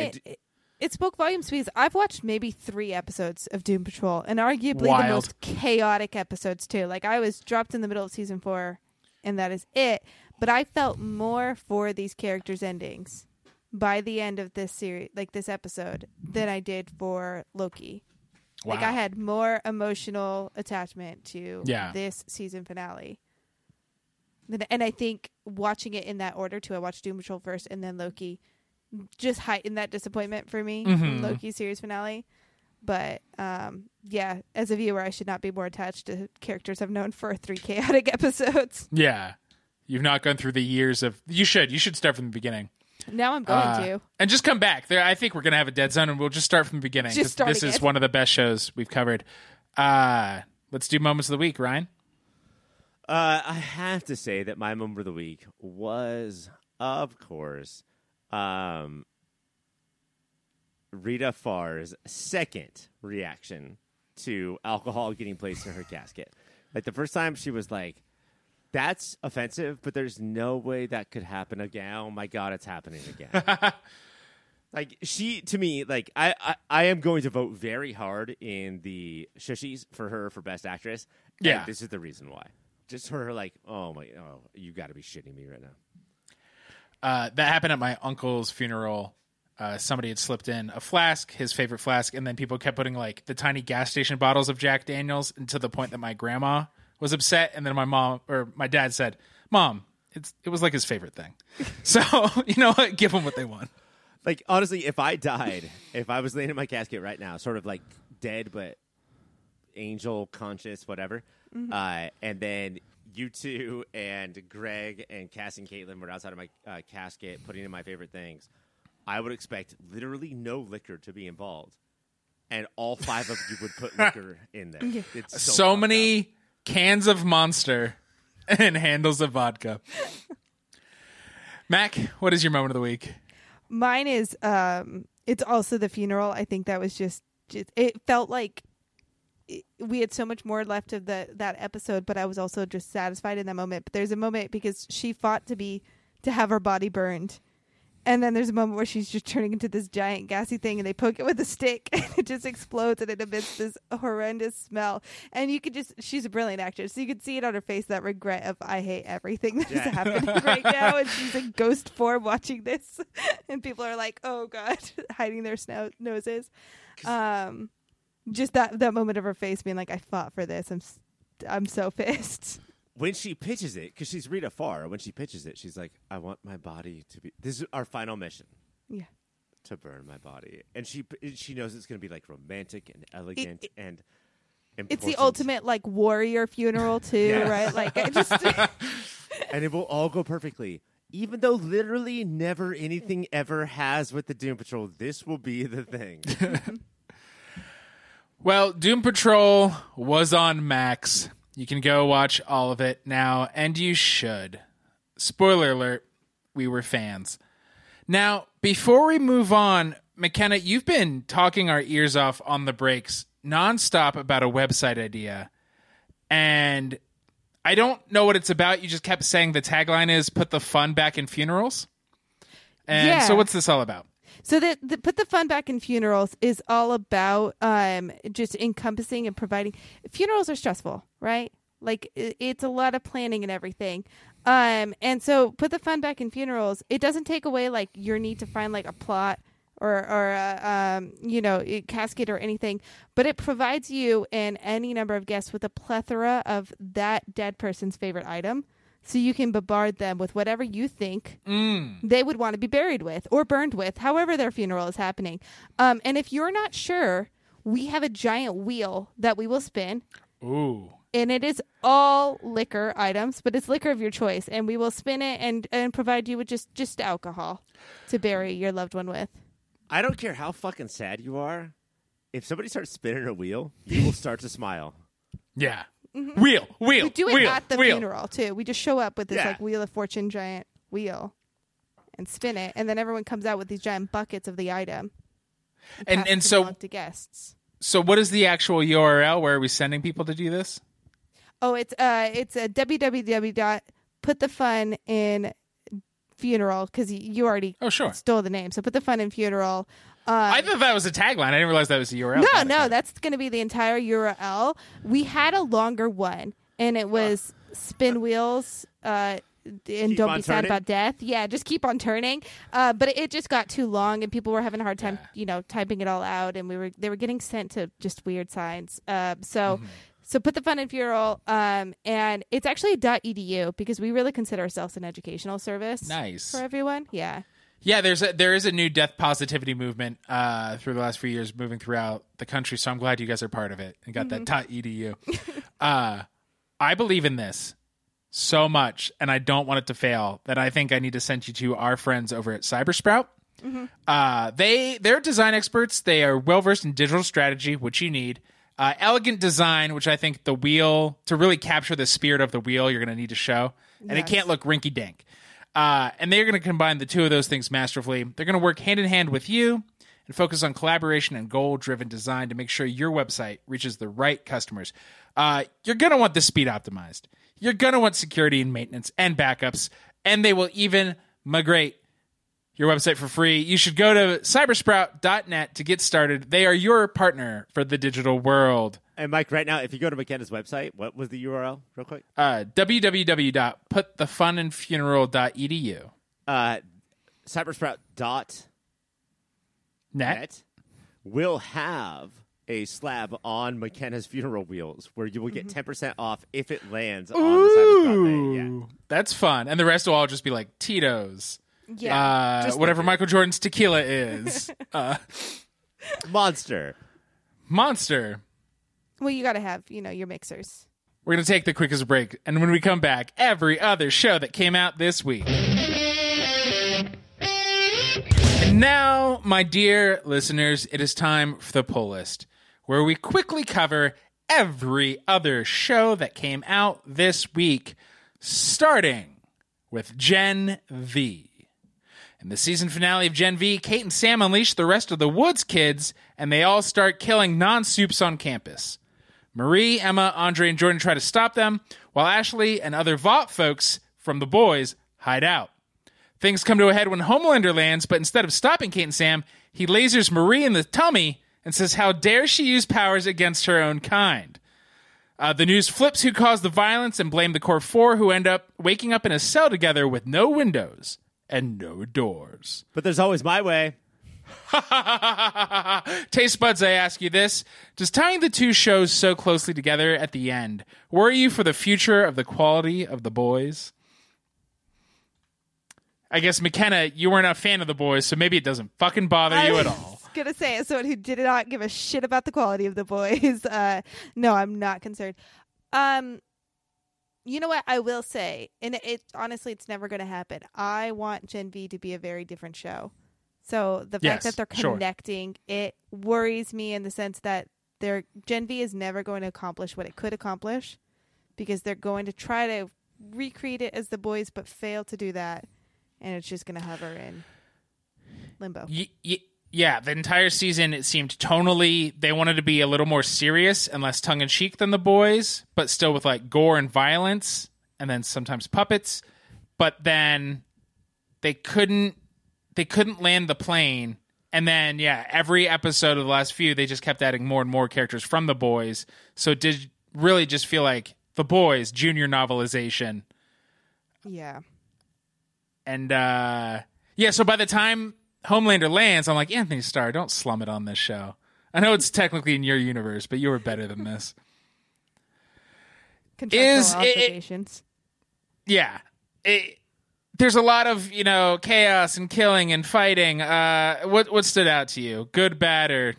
it spoke volumes because I've watched maybe 3 episodes of Doom Patrol and arguably the most chaotic episodes too. Like I was dropped in the middle of season 4 and that is it. But I felt more for these characters' endings by the end of this series, like this episode, than I did for Loki. Wow. Like I had more emotional attachment to this season finale. And I think watching it in that order too, I watched Doom Patrol first and then Loki, just heightened that disappointment for me in Loki's series finale. But yeah, as a viewer, I should not be more attached to characters I've known for 3 chaotic episodes. Yeah. You've not gone through the years of... You should. You should start from the beginning. Now I'm going to. And just come back. I think we're going to have a dead zone, and we'll just start from the beginning. This is one of the best shows we've covered. Let's do Moments of the Week, Ryan. I have to say that my Moment of the Week was, of course, Rita Farr's second reaction to alcohol getting placed in her casket. Like, the first time she was like, that's offensive, but there's no way that could happen again. Oh my God, it's happening again. Like, she, to me, like, I am going to vote very hard in the Shushies for her for Best Actress. Yeah. This is the reason why. Just her, like, oh, you got to be shitting me right now. That happened at my uncle's funeral. Somebody had slipped in a flask, his favorite flask, and then people kept putting, like, the tiny gas station bottles of Jack Daniels, and to the point that my grandma was upset, and then my dad said, Mom, it was like his favorite thing. So, you know what? Give them what they want. Like, honestly, if I died, if I was laying in my casket right now, sort of like dead, but angel conscious, whatever, mm-hmm. And then you two and Greg and Cass and Caitlin were outside of my casket putting in my favorite things, I would expect literally no liquor to be involved, and all 5 of you would put liquor in there. Yeah. It's so many cans of Monster and handles of vodka. Mac, what is your Moment of the Week? Mine is, it's also the funeral. I think that was just it felt like we had so much more left of that episode, but I was also just satisfied in that moment. But there's a moment because she fought to have her body burned. And then there's a moment where she's just turning into this giant gassy thing, and they poke it with a stick, and it just explodes, and it emits this horrendous smell. And you could she's a brilliant actress, so you could see it on her face, that regret of, I hate everything that's happening right now. And she's in ghost form watching this, and people are like, oh God, hiding their noses. Just that moment of her face being like, I fought for this. I'm so pissed. When she pitches it, because she's Rita Farr, when she pitches it, she's like, I want my body to be... This is our final mission. Yeah. To burn my body. And she knows it's going to be, like, romantic and elegant and important. It's the ultimate, like, warrior funeral, too, right? Like, I just... And it will all go perfectly. Even though literally never anything ever has with the Doom Patrol, this will be the thing. Well, Doom Patrol was on Max. You can go watch all of it now, and you should. Spoiler alert, we were fans. Now, before we move on, McKenna, you've been talking our ears off on the breaks nonstop about a website idea, and I don't know what it's about. You just kept saying the tagline is, put the fun back in funerals. And so what's this all about? So the Put the Fun Back in Funerals is all about just encompassing and providing. Funerals are stressful, right? Like, it's a lot of planning and everything. And so Put the Fun Back in Funerals, it doesn't take away, like, your need to find, like, a plot or a casket or anything. But it provides you and any number of guests with a plethora of that dead person's favorite item. So you can bombard them with whatever you think they would want to be buried with or burned with, however their funeral is happening. And if you're not sure, we have a giant wheel that we will spin. Ooh. And it is all liquor items, but it's liquor of your choice. And we will spin it and provide you with just alcohol to bury your loved one with. I don't care how fucking sad you are. If somebody starts spinning a wheel, you will start to smile. Yeah. Mm-hmm. Wheel. We do it at the funeral, too. We just show up with this like Wheel of Fortune giant wheel and spin it, and then everyone comes out with these giant buckets of the item. And so to guests. So what is the actual URL? Where are we sending people to do this? Oh, it's a www.putthefuninfuneral, because you already stole the name. So Put the Fun in Funeral. I thought that was a tagline. I didn't realize that was a URL. No, that's going to be the entire URL. We had a longer one, and it was spin wheels and don't be sad about death. Yeah, just keep on turning. But it just got too long, and people were having a hard time, typing it all out, and they were getting sent to just weird signs. So Put the Fun in Funeral, and it's actually .edu because we really consider ourselves an educational service for everyone. Yeah. Yeah, there is a new death positivity movement through the last few years moving throughout the country, so I'm glad you guys are part of it and got that .edu. I believe in this so much, and I don't want it to fail, that I think I need to send you to our friends over at CyberSprout. Mm-hmm. They're design experts. They are well-versed in digital strategy, which you need. Elegant design, which I think the wheel, to really capture the spirit of the wheel, you're going to need to show. And it can't look rinky-dink. And they're going to combine the two of those things masterfully. They're going to work hand-in-hand with you and focus on collaboration and goal-driven design to make sure your website reaches the right customers. You're going to want the speed optimized. You're going to want security and maintenance and backups. And they will even migrate your website for free. You should go to cybersprout.net to get started. They are your partner for the digital world. And Mike, right now, if you go to McKenna's website, what was the URL real quick? www.putthefunandfuneral.edu. Cybersprout.net will have a slab on McKenna's funeral wheels where you will get 10% off if it lands on the Cybersprout day. Yeah. That's fun. And the rest will all just be like Tito's. Yeah, whatever Michael Jordan's tequila is. Monster. Well, you got to have, your mixers. We're going to take the quickest break. And when we come back, every other show that came out this week. And now, my dear listeners, it is time for the poll list, where we quickly cover every other show that came out this week, starting with Gen V. In the season finale of Gen V, Kate and Sam unleash the rest of the Woods kids, and they all start killing non-soups on campus. Marie, Emma, Andre, and Jordan try to stop them, while Ashley and other Vought folks from The Boys hide out. Things come to a head when Homelander lands, but instead of stopping Kate and Sam, he lasers Marie in the tummy and says how dare she use powers against her own kind. The news flips who caused the violence and blame the Core 4, who end up waking up in a cell together with no windows and no doors. But there's always my way. Taste buds, I ask you this. Does tying the two shows so closely together at the end worry you for the future of the quality of The Boys? I guess, McKenna, you weren't a fan of The Boys, so maybe it doesn't fucking bother you at all. I was going to say, as someone who did not give a shit about the quality of The Boys, no, I'm not concerned. You know what? I will say, and it honestly, it's never going to happen. I want Gen V to be a very different show. So the fact that they're connecting, it worries me in the sense that Gen V is never going to accomplish what it could accomplish, because they're going to try to recreate it as The Boys, but fail to do that. And it's just going to hover in limbo. Yeah, the entire season, it seemed tonally, they wanted to be a little more serious and less tongue-in-cheek than The Boys, but still with, gore and violence, and then sometimes puppets. But then they couldn't land the plane, and then, every episode of the last few, they just kept adding more and more characters from The Boys, so it did really just feel like The Boys, junior novelization. Yeah. And, so by the time Homelander lands, I'm like, Anthony Starr, don't slum it on this show. I know it's technically in your universe, but you were better than this. Contractual obligations. There's a lot of, chaos and killing and fighting. What stood out to you? Good, bad, or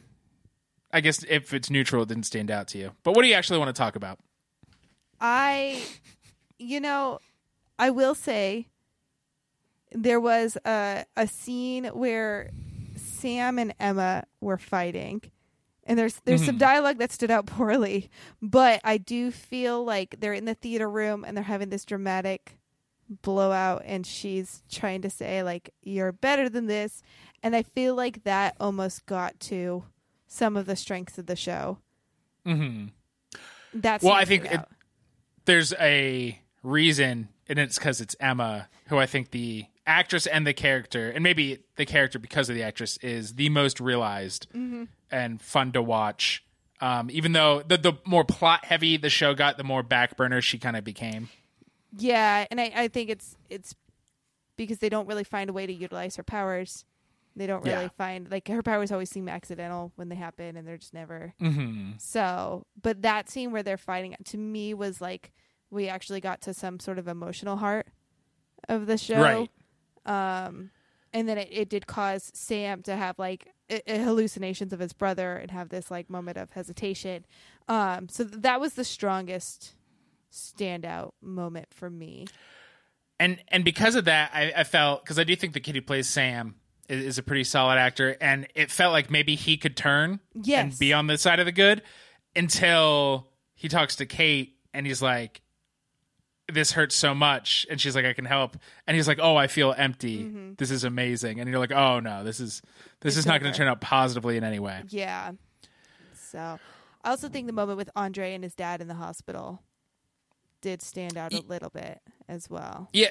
I guess if it's neutral, it didn't stand out to you. But what do you actually want to talk about? I will say, there was a scene where Sam and Emma were fighting, and there's some dialogue that stood out poorly, but I do feel like they're in the theater room and they're having this dramatic blowout, and she's trying to say, you're better than this, and I feel like that almost got to some of the strengths of the show. Mm-hmm. That's well, I think there's a reason, and it's because it's Emma, who I think the actress and the character, and maybe the character because of the actress, is the most realized and fun to watch. Even though the more plot heavy the show got, the more back burner she kind of became. Yeah, and I think it's because they don't really find a way to utilize her powers. They don't really find her powers always seem accidental when they happen, and they're just never. Mm-hmm. So, but that scene where they're fighting, to me, was we actually got to some sort of emotional heart of the show. Right. And then it did cause Sam to have like hallucinations of his brother and have this like moment of hesitation. So that was the strongest standout moment for me. And because of that, I felt, because I do think the kid who plays Sam is a pretty solid actor, and it felt like maybe he could turn and be on the side of the good until he talks to Kate and he's like, this hurts so much. And she's like, I can help. And he's like, oh, I feel empty. Mm-hmm. This is amazing. And you're like, oh no, this is not going to turn out positively in any way. Yeah. So I also think the moment with Andre and his dad in the hospital did stand out a little bit as well. Yeah.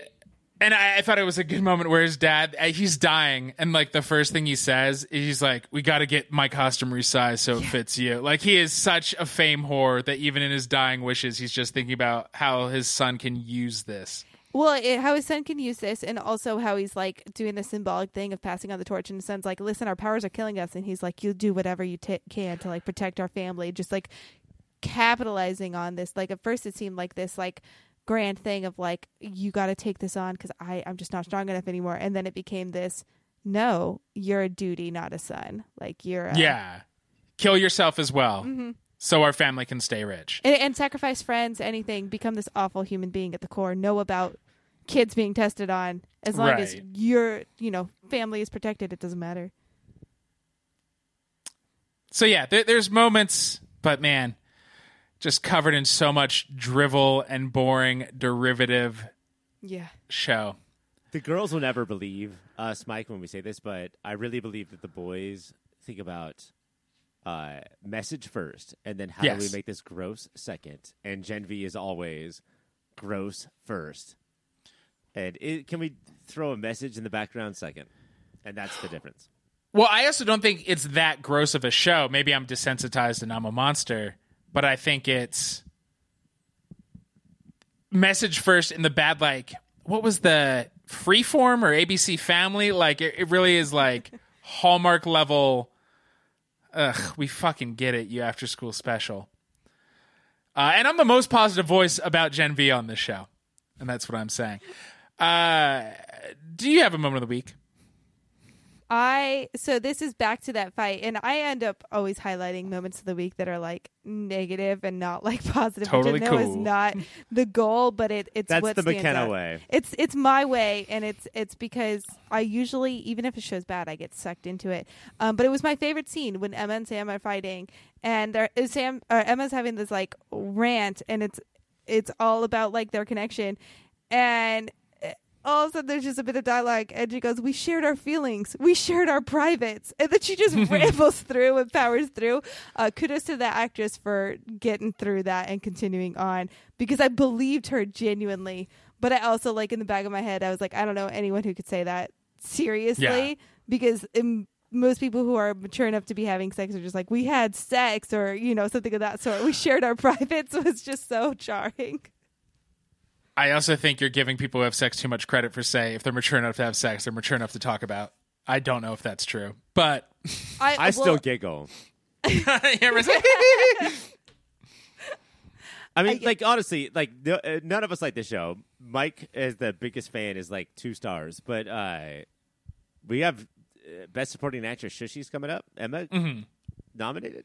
And I thought it was a good moment where his dad, he's dying. And like the first thing he says, he's like, we got to get my costume resized so it fits you. Like he is such a fame whore that even in his dying wishes, he's just thinking about how his son can use this. Well, how his son can use this. And also how he's like doing the symbolic thing of passing on the torch. And his son's like, listen, our powers are killing us. And he's like, you'll do whatever you can to like protect our family. Just like capitalizing on this. Like at first it seemed like this, like, grand thing of like, you got to take this on because I'm just not strong enough anymore. And then it became this, no, you're a duty, not a son. Like you're kill yourself as well. Mm-hmm. So our family can stay rich and sacrifice friends, anything, become this awful human being at the core, know about kids being tested on, as long as your family is protected, it doesn't matter. So yeah, there's moments, but man, just covered in so much drivel and boring derivative show. The girls will never believe us, Mike, when we say this, but I really believe that the boys think about message first, and then how do we make this gross second? And Gen V is always gross first. And can we throw a message in the background second? And that's the difference. Well, I also don't think it's that gross of a show. Maybe I'm desensitized and I'm a monster. But I think it's message first in the bad, like, what was the Freeform or ABC Family? Like, it really is like Hallmark level. Ugh, we fucking get it, you after school special. And I'm the most positive voice about Gen V on this show. And that's what I'm saying. Do you have a moment of the week? So this is back to that fight, and I end up always highlighting moments of the week that are like negative and not like positive. Totally cool. Is not the goal, but it's that's what the McKenna out. Way. It's my way, and it's because I usually, even if a show's bad, I get sucked into it. But it was my favorite scene when Emma and Sam are fighting, and Emma's having this like rant, and it's all about like their connection, and all of a sudden there's just a bit of dialogue, and she goes, we shared our feelings, we shared our privates, and then she just rambles through and powers through. Kudos to that actress for getting through that and continuing on, because I believed her genuinely, but I also, like, in the back of my head I was like, I don't know anyone who could say that seriously, because most people who are mature enough to be having sex are just like, we had sex, or something of that sort. We shared our privates was just so jarring. I also think you're giving people who have sex too much credit for, say, if they're mature enough to have sex, they're mature enough to talk about. I don't know if that's true, but I still giggle. I mean, like, honestly, like, none of us like this show. Mike, as the biggest fan, is like 2 stars, but we have Best Supporting Actress Shushi's coming up. Emma nominated?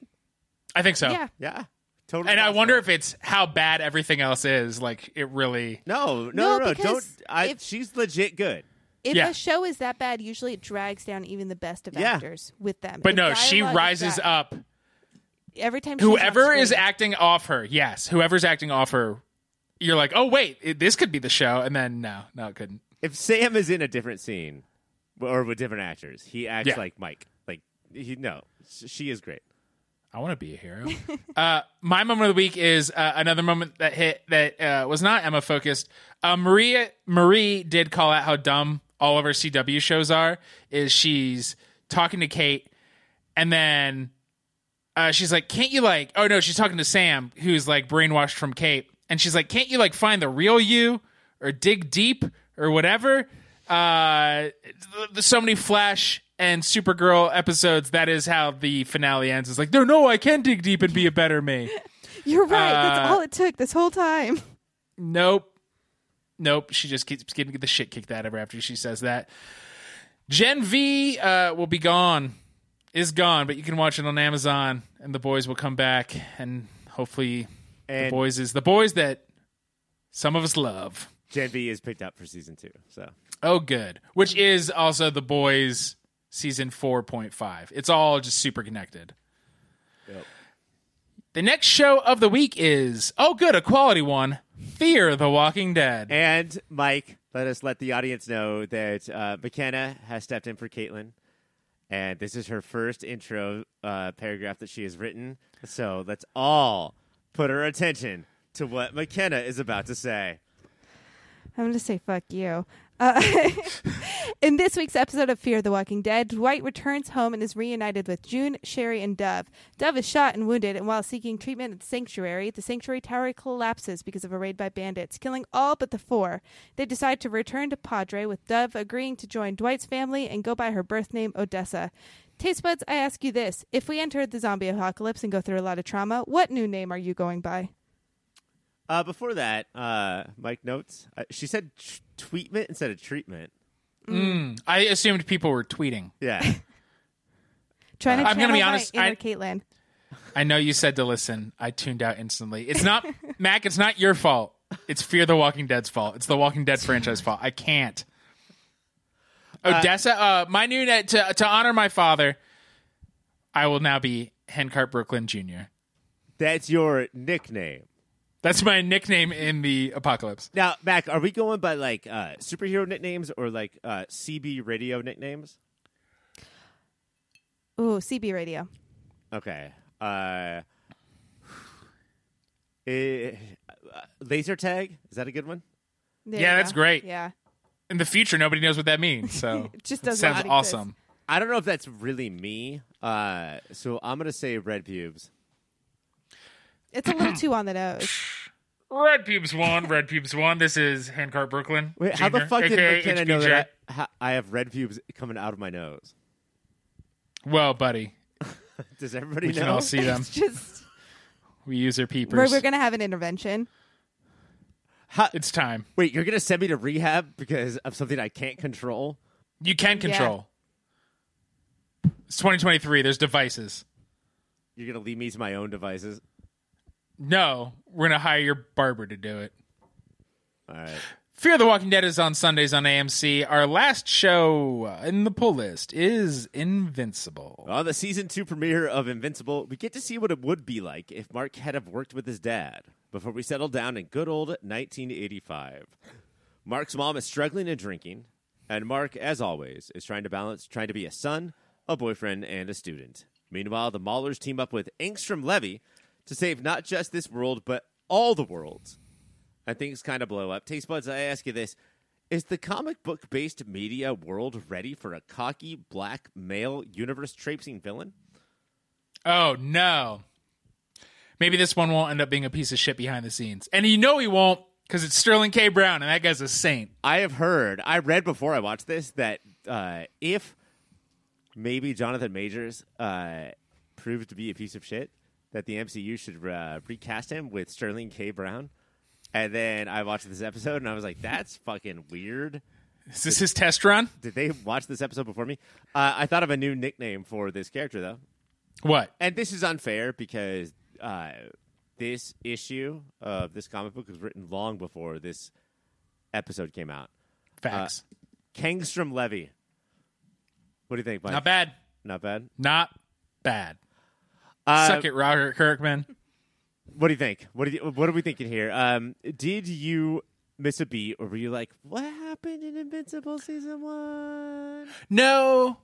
I think so. Yeah. Totally. And I wonder if it's how bad everything else is. Like, it really... No. Don't. She's legit good. If a show is that bad, usually it drags down even the best of actors with them. But no, she rises up. Every time whoever is acting off her, whoever's acting off her, you're like, oh, wait, this could be the show. And then, no, it couldn't. If Sam is in a different scene or with different actors, he acts like Mike. Like, she is great. I want to be a hero. My moment of the week is another moment that hit that was not Emma focused. Marie did call out how dumb all of her CW shows are. Is she's talking to Kate, and then she's like, "Can't you like?" Oh no, she's talking to Sam, who's like brainwashed from Kate, and she's like, "Can't you like find the real you or dig deep or whatever?" There's so many Flash and Supergirl episodes, that is how the finale ends. It's like, no, I can dig deep and be a better me. You're right. That's all it took this whole time. Nope. She just keeps getting the shit kicked out of her after she says that. Gen V will be gone. Is gone, but you can watch it on Amazon, and The Boys will come back, and hopefully and The Boys is The Boys that some of us love. Gen V is picked up for season 2. So. Oh, good. Which is also The Boys season 4.5. It's all just super connected. Yep. The next show of the week is, oh, good, a quality one, Fear the Walking Dead. And, Mike, let the audience know that McKenna has stepped in for Caitlin. And this is her first intro paragraph that she has written. So let's all put our attention to what McKenna is about to say. I'm going to say, fuck you. In this week's episode of Fear the Walking Dead, Dwight returns home and is reunited with June, Sherry, and Dove. Dove is shot and wounded, and while seeking treatment at the sanctuary tower collapses because of a raid by bandits, killing all but the 4. They decide to return to Padre, with Dove agreeing to join Dwight's family and go by her birth name, Odessa. Taste buds, I ask you this. If we enter the zombie apocalypse and go through a lot of trauma, what new name are you going by? Before that, Mike notes, she said tweetment instead of treatment. I assumed people were tweeting. Yeah. Trying to I'm going to be honest. Caitlin. I know you said to listen. I tuned out instantly. It's not, Mac, it's not your fault. It's Fear the Walking Dead's fault. It's the Walking Dead franchise fault. I can't. Odessa, my new net, to honor my father, I will now be Hencart Brooklyn Jr. That's your nickname. That's my nickname in the apocalypse. Now, Mac, are we going by like superhero nicknames or like CB radio nicknames? Ooh, CB radio. Okay. Laser tag? Is that a good one? Yeah, that's great. Yeah. In the future, nobody knows what that means. So it just doesn't sounds awesome. Exist. I don't know if that's really me. So I'm going to say red pubes. It's a little too on the nose. Red pubes one, red pubes one. This is Hencart Brooklyn. Wait, Junior, how the fuck did McKenna know that I have red pubes coming out of my nose? Well, buddy. Does everybody know? We can all see them. We use their peepers. We're going to have an intervention. It's time. Wait, you're going to send me to rehab because of something I can't control? You can control. Yeah. It's 2023. There's devices. You're going to leave me to my own devices? No, we're going to hire your barber to do it. All right. Fear the Walking Dead is on Sundays on AMC. Our last show in the pull list is Invincible. On the season 2 premiere of Invincible, we get to see what it would be like if Mark had have worked with his dad before we settle down in good old 1985. Mark's mom is struggling and drinking, and Mark, as always, is trying to be a son, a boyfriend, and a student. Meanwhile, the Maulers team up with Angstrom Levy to save not just this world, but all the worlds. And things kind of blow up. Taste buds, I ask you this. Is the comic book-based media world ready for a cocky, black, male, universe-traipsing villain? Oh, no. Maybe this one won't end up being a piece of shit behind the scenes. And you know he won't, because it's Sterling K. Brown, and that guy's a saint. I read before I watched this, that if maybe Jonathan Majors proved to be a piece of shit, that the MCU should recast him with Sterling K. Brown. And then I watched this episode, and I was like, that's fucking weird. Is this his test run? Did they watch this episode before me? I thought of a new nickname for this character, though. What? And this is unfair, because this issue of this comic book was written long before this episode came out. Facts. Kangstrom Levy. What do you think, Mike? Not bad. Not bad? Not bad. Suck it, Robert Kirkman. What do you think? What are we thinking here? Did you miss a beat, or were you like, what happened in Invincible Season 1? No.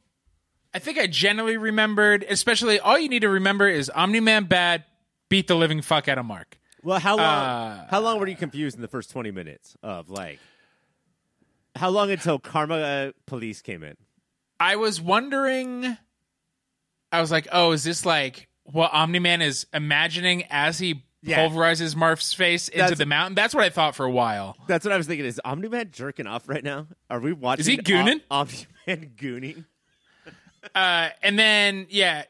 I think I generally remembered, especially all you need to remember is Omni-Man bad, beat the living fuck out of Mark. Well, how long were you confused in the first 20 minutes of, like, how long until Karma Police came in? I was wondering, I was like, oh, is this like what Omni-Man is imagining as he pulverizes Marv's face into the mountain? That's what I thought for a while. That's what I was thinking. Is Omni-Man jerking off right now? Are we watching? Is he gooning? Omni-Man gooning. And then, yeah,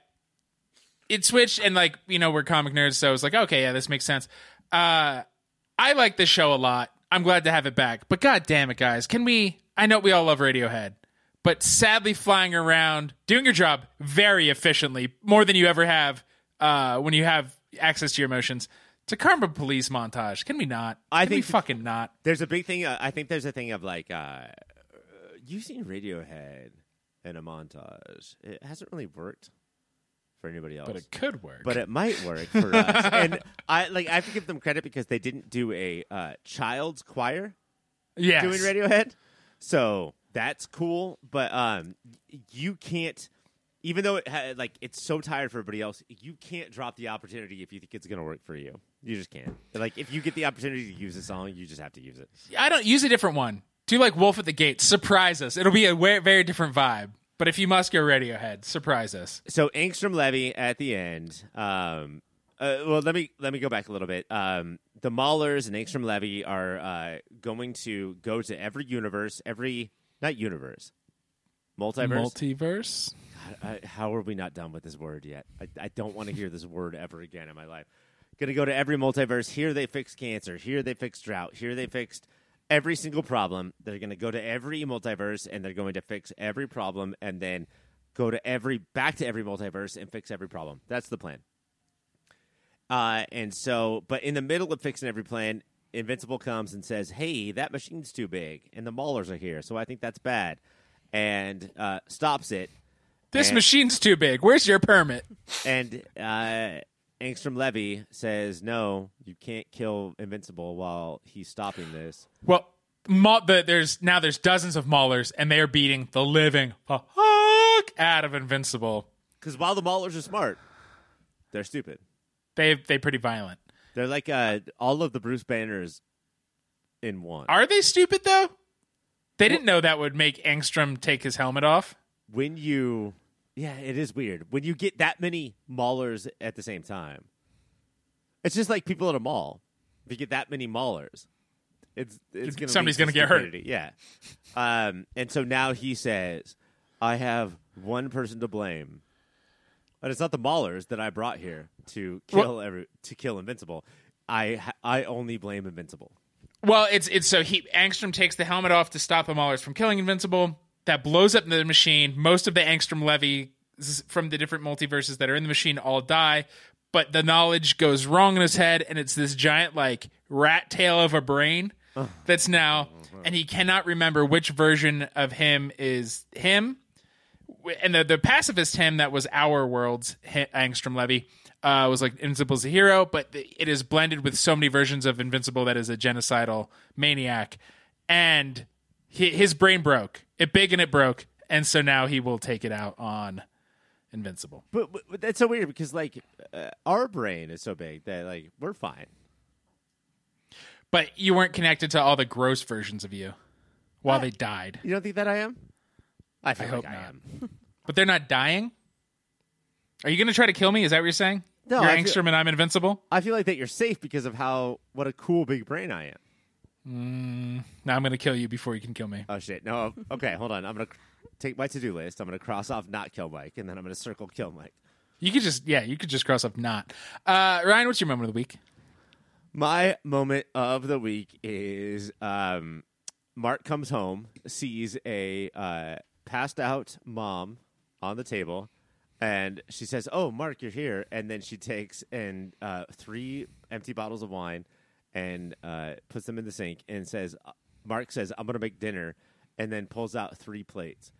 it switched, and, like, you know, we're comic nerds, so it's like, okay, yeah, this makes sense. I like this show a lot. I'm glad to have it back. But god damn it, guys. I know we all love Radiohead, but sadly flying around, doing your job very efficiently, more than you ever have when you have access to your emotions. It's a karma police montage. Can we not? I think we fucking not. There's a big thing. I think there's a thing of like, you've seen Radiohead in a montage. It hasn't really worked for anybody else, but it could work. But it might work for us. And I have to give them credit because they didn't do a child's choir. Yes. Doing Radiohead, so that's cool. But you can't, even though it's so tired for everybody else, you can't drop the opportunity if you think it's going to work for you. You just can't. Like if you get the opportunity to use a song, you just have to use it. I don't use a different one. Do like Wolf at the Gate. Surprise us. It'll be a very different vibe. But if you must go Radiohead, surprise us. So Angstrom Levy at the end. Well, let me go back a little bit. The Maulers and Angstrom Levy are going to go to every universe, multiverse. God, how are we not done with this word yet? I don't want to hear this word ever again in my life. Going to go to every multiverse. Here they fixed cancer. Here they fixed drought. Here they fixed every single problem. They're going to go to every multiverse, and they're going to fix every problem, and then go to back to every multiverse and fix every problem. That's the plan. And so, but in the middle of fixing every plan, Invincible comes and says, "Hey, that machine's too big, and the Maulers are here, so I think that's bad," and stops it. This machine's too big. Where's your permit? And Angstrom Levy says, "No, you can't kill Invincible while he's stopping this." Well, there's dozens of Maulers, and they are beating the living fuck out of Invincible. Because while the Maulers are smart, they're stupid. They're pretty violent. They're like all of the Bruce Banners in one. Are they stupid though? They didn't know that would make Angstrom take his helmet off. Yeah, it is weird. When you get that many Maulers at the same time. It's just like people at a mall. If you get that many Maulers, somebody's going to get hurt. Yeah. And so now he says, "I have one person to blame. But it's not the Maulers that I brought here to kill to kill Invincible. I only blame Invincible." Well, it's so Angstrom takes the helmet off to stop the Maulers from killing Invincible. That blows up the machine. Most of the Angstrom Levy from the different multiverses that are in the machine all die, but the knowledge goes wrong in his head, and it's this giant like rat tail of a brain that's now, and he cannot remember which version of him is him, and the pacifist him that was our world's Angstrom Levy was like Invincible's a hero, but it is blended with so many versions of Invincible that is a genocidal maniac, and his brain broke. It big and it broke, and so now he will take it out on Invincible. But that's so weird because our brain is so big that we're fine. But you weren't connected to all the gross versions of you while they died. You don't think that I am? I hope not. But they're not dying. Are you going to try to kill me? Is that what you're saying? No, you're Angstrom and I'm Invincible. I feel like that you're safe because of what a cool big brain I am. Now I'm going to kill you before you can kill me. Oh, shit. No. Okay, hold on. I'm going to take my to-do list. I'm going to cross off not kill Mike, and then I'm going to circle kill Mike. You could just cross off not. Ryan, what's your moment of the week? My moment of the week is Mark comes home, sees a passed-out mom on the table, and she says, "Oh, Mark, you're here." And then she takes in 3 empty bottles of wine and puts them in the sink and says, Mark says, "I'm going to make dinner," and then pulls out 3 plates.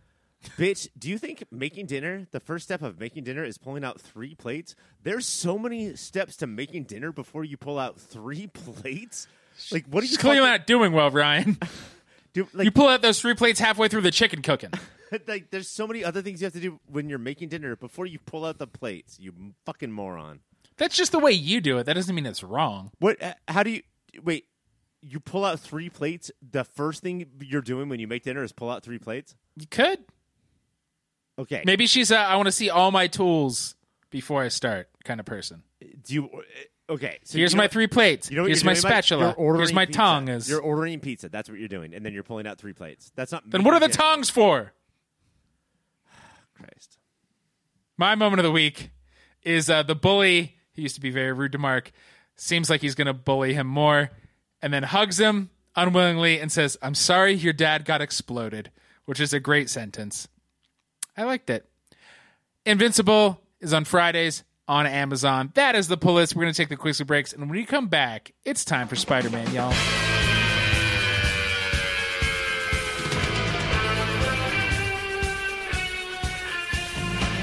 Bitch, do you think the first step of making dinner is pulling out 3 plates? There's so many steps to making dinner before you pull out 3 plates. Like, what are you clearly not doing well, Ryan. You pull out those 3 plates halfway through the chicken cooking. There's so many other things you have to do when you're making dinner before you pull out the plates, you fucking moron. That's just the way you do it. That doesn't mean it's wrong. What? How do you... Wait, you pull out 3 plates? The first thing you're doing when you make dinner is pull out 3 plates? You could. Okay. Maybe she's I want to see all my tools before I start kind of person. Do you... Okay. So here's my 3 plates. You know here's my spatula. Here's my tongue. You're ordering pizza. That's what you're doing. And then you're pulling out 3 plates. That's not... Then what are the tongs for? Christ. My moment of the week is the bully... He used to be very rude to Mark. Seems like he's going to bully him more. And then hugs him unwillingly and says, "I'm sorry your dad got exploded." which is a great sentence. I liked it. Invincible is on Fridays on Amazon. That is the pull list. We're going to take the quickly breaks. And when we come back, it's time for Spider-Man, y'all.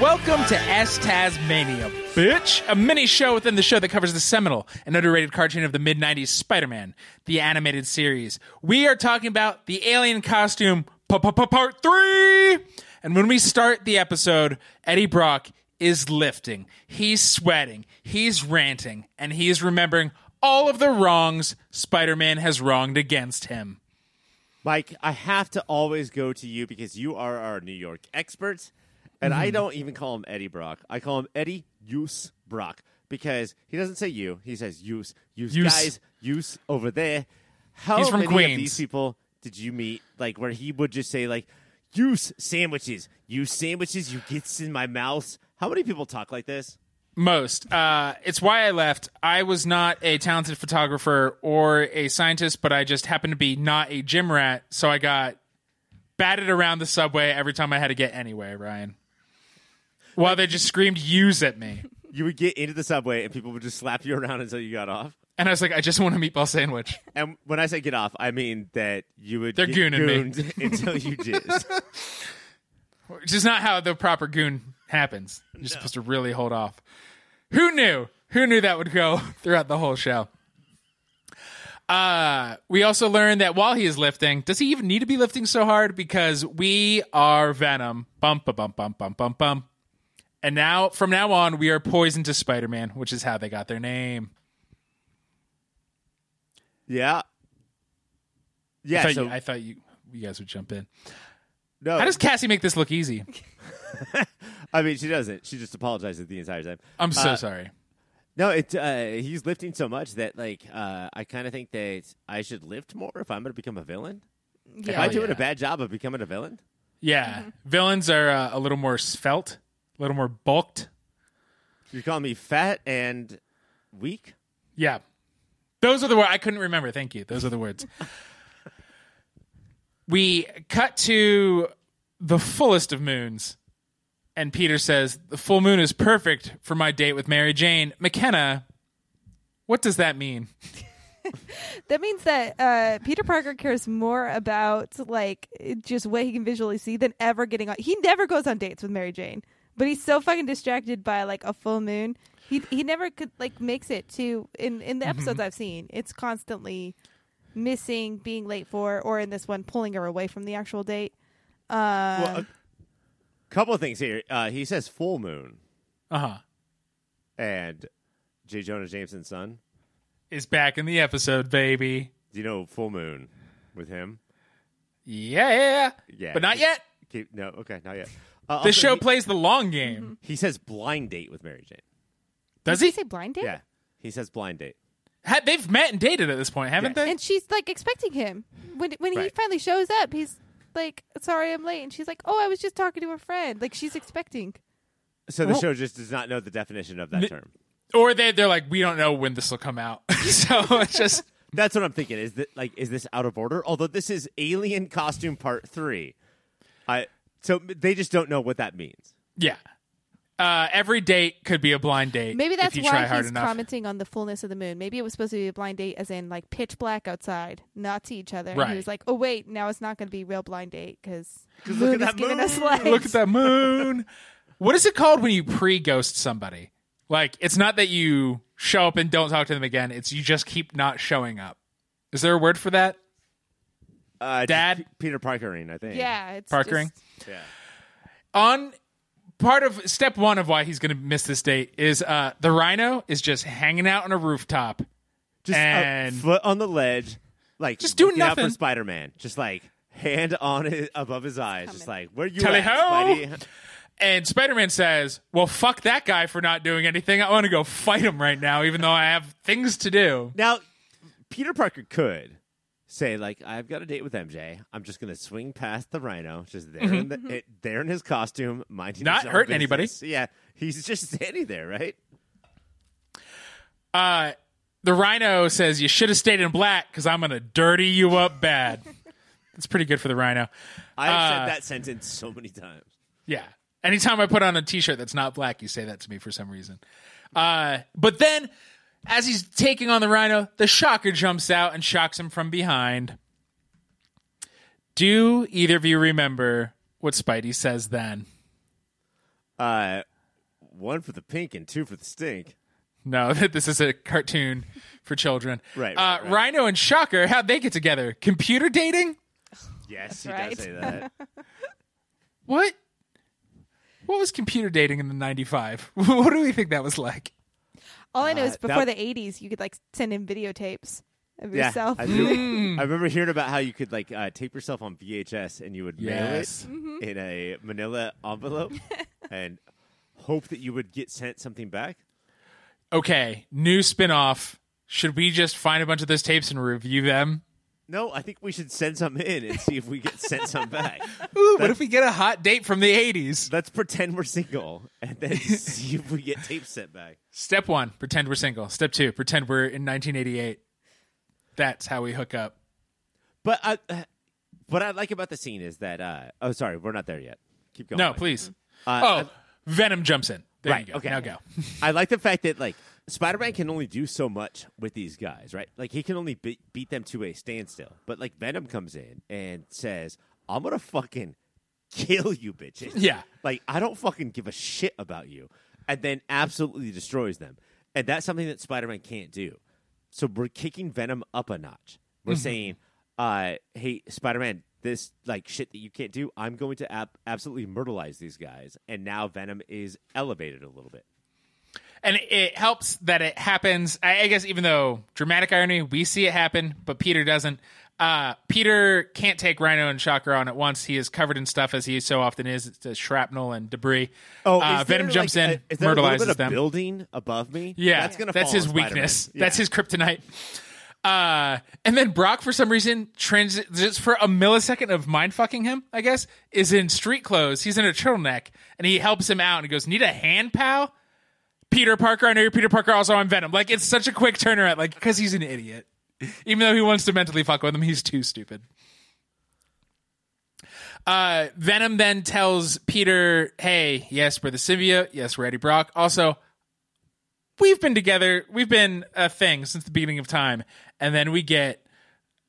Welcome to SMTASmania, bitch. A mini show within the show that covers the seminal and underrated cartoon of the mid-90s, Spider-Man, the Animated Series. We are talking about the alien costume, part 3. And when we start the episode, Eddie Brock is lifting. He's sweating. He's ranting. And he's remembering all of the wrongs Spider-Man has wronged against him. Mike, I have to always go to you because you are our New York expert. And I don't even call him Eddie Brock. I call him Eddie Use Brock because he doesn't say you. He says use. Guys, use over there. How He's from many Queens. Of these people did you meet? Like where he would just say like use sandwiches. You gets in my mouth. How many people talk like this? Most. It's why I left. I was not a talented photographer or a scientist, but I just happened to be not a gym rat. So I got batted around the subway every time I had to get anywhere, Ryan. While they just screamed "use" at me. You would get into the subway and people would just slap you around until you got off. And I was like, I just want a meatball sandwich. And when I say get off, I mean that you would They're get gooned me. Until you jizz. Which is not how the proper goon happens. You're supposed to really hold off. Who knew? Who knew that would go throughout the whole show? We also learned that while he is lifting, does he even need to be lifting so hard? Because we are Venom. Bum, ba, bum, bum, bum, bum, bum. And now, from now on, we are poison to Spider-Man, which is how they got their name. Yeah. Yeah. I thought you guys would jump in. No. How does Cassie make this look easy? I mean, she doesn't. She just apologizes the entire time. I'm so sorry. No, he's lifting so much that I kind of think that I should lift more if I'm going to become a villain. Yeah. Am I doing a bad job of becoming a villain? Yeah. Mm-hmm. Villains are a little more svelte, a little more bulked. You call me fat and weak? Yeah. Those are the words. I couldn't remember. Thank you. Those are the words. We cut to the fullest of moons. And Peter says, the full moon is perfect for my date with Mary Jane. McKenna, what does that mean? That means that Peter Parker cares more about just what he can visually see than ever getting on. He never goes on dates with Mary Jane, but he's so fucking distracted by a full moon. He never could makes it to in the episodes I've seen. It's constantly missing, being late for, or in this one, pulling her away from the actual date. Couple of things here. He says full moon. Uh-huh. And J. Jonah Jameson's son is back in the episode, baby. Do you know full moon with him? Yeah. But not yet. Not yet. This show plays the long game. Mm-hmm. He says blind date with Mary Jane. Does he? Did he say blind date? Yeah. He says blind date. They've met and dated at this point, haven't they? And she's expecting him. When he finally shows up, he's sorry, I'm late. And she's like, oh, I was just talking to a friend. She's expecting. So the show just does not know the definition of that term. Or they're like, we don't know when this will come out. So it's just... That's what I'm thinking. Is that is this out of order? Although this is Alien Costume Part 3. So they just don't know what that means. Yeah. Every date could be a blind date. Maybe that's why he's commenting on the fullness of the moon. Maybe it was supposed to be a blind date as in pitch black outside, not to each other. Right. And he was like, oh, wait, now it's not going to be real blind date because moon is giving us light. Look at that moon. What is it called when you pre-ghost somebody? It's not that you show up and don't talk to them again. It's you just keep not showing up. Is there a word for that? Dad? Peter Parkering, I think. Yeah. It's Parkering? Just... Yeah. Part of step one of why he's going to miss this date is the rhino is just hanging out on a rooftop. Just a foot on the ledge. Just doing nothing. Out for Spider-Man. Just hand on his, above his eyes. Just where you at, Spidey? And Spider-Man says, well, fuck that guy for not doing anything. I want to go fight him right now, even though I have things to do. Now, Peter Parker could say, I've got a date with MJ. I'm just going to swing past the rhino, just there, there in his costume, minding his own business. Not hurting anybody. Yeah, he's just standing there, right? The rhino says, you should have stayed in black because I'm going to dirty you up bad. It's pretty good for the rhino. I've said that sentence so many times. Yeah. Anytime I put on a T-shirt that's not black, you say that to me for some reason. But then, as he's taking on the rhino, the shocker jumps out and shocks him from behind. Do either of you remember what Spidey says then? One for the pink and two for the stink. No, this is a cartoon for children. Right. Rhino and Shocker, how'd they get together? Computer dating? Yes, he does say that. What? What was computer dating in the 95? What do we think that was like? All I know is before the 80s, you could like send in videotapes of yourself. I remember hearing about how you could like tape yourself on VHS and you would mail it in a manila envelope and hope that you would get sent something back. Okay, new spinoff. Should we just find a bunch of those tapes and review them? No, I think we should send some in and see if we get sent some back. Ooh, what if we get a hot date from the 80s? Let's pretend we're single and then see if we get tapes sent back. Step 1, pretend we're single. Step 2, pretend we're in 1988. That's how we hook up. But what I like about the scene is that... oh, sorry, we're not there yet. Keep going. No, please. Venom jumps in. There you go. Okay. Now go. I like the fact that, like, Spider-Man can only do so much with these guys, right? Like, he can only beat them to a standstill. But, like, Venom comes in and says, I'm going to fucking kill you, bitches. Yeah. Like, I don't fucking give a shit about you. And then absolutely destroys them. And that's something that Spider-Man can't do. So we're kicking Venom up a notch. We're saying, hey, Spider-Man, this, like, shit that you can't do, I'm going to absolutely myrtleize these guys. And now Venom is elevated a little bit. And it helps that it happens, I guess, even though dramatic irony, we see it happen, but Peter doesn't. Peter can't take Rhino and Shocker on at once. He is covered in stuff, as he so often is. It's shrapnel and debris. Oh, Venom jumps in, myrtleizes them. Is there a little bit of building above me? Yeah, that's his weakness. Yeah. That's his kryptonite. And then Brock, for some reason, just for a millisecond of mind-fucking him, I guess, is in street clothes. He's in a turtleneck, and he helps him out, and he goes, need a hand, pal? Peter Parker, I know you're Peter Parker, also I'm Venom. Like, it's such a quick turnaround, like, because he's an idiot. Even though he wants to mentally fuck with him, he's too stupid. Venom then tells Peter, hey, yes, we're the symbiote. Yes, we're Eddie Brock. Also, we've been together. We've been a thing since the beginning of time. And then we get,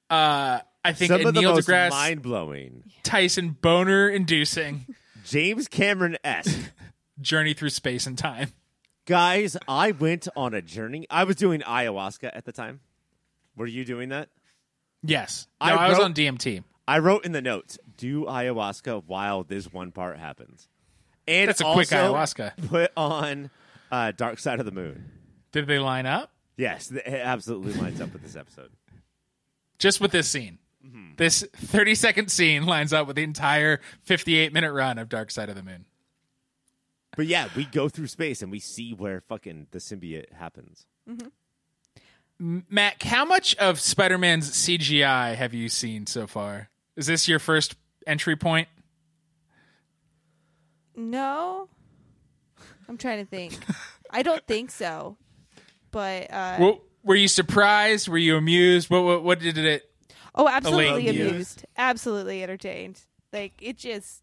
I think, some of the most mind-blowing, Tyson boner-inducing, James Cameron-esque journey through space and time. Guys, I went on a journey. I was doing ayahuasca at the time. Were you doing that? Yes. No, I was on DMT. I wrote in the notes, do ayahuasca while this one part happens. And that's a quick ayahuasca. Put on Dark Side of the Moon. Did they line up? Yes, it absolutely lines up with this episode. Just with this scene. Mm-hmm. This 30-second scene lines up with the entire 58-minute run of Dark Side of the Moon. But yeah, we go through space and we see where fucking the symbiote happens. Mm-hmm. Mac, how much of Spider-Man's CGI have you seen so far? Is this your first entry point? No. I'm trying to think. I don't think so. But well, were you surprised? Were you amused? What did it? Oh, absolutely amused. Absolutely entertained. Like, it just...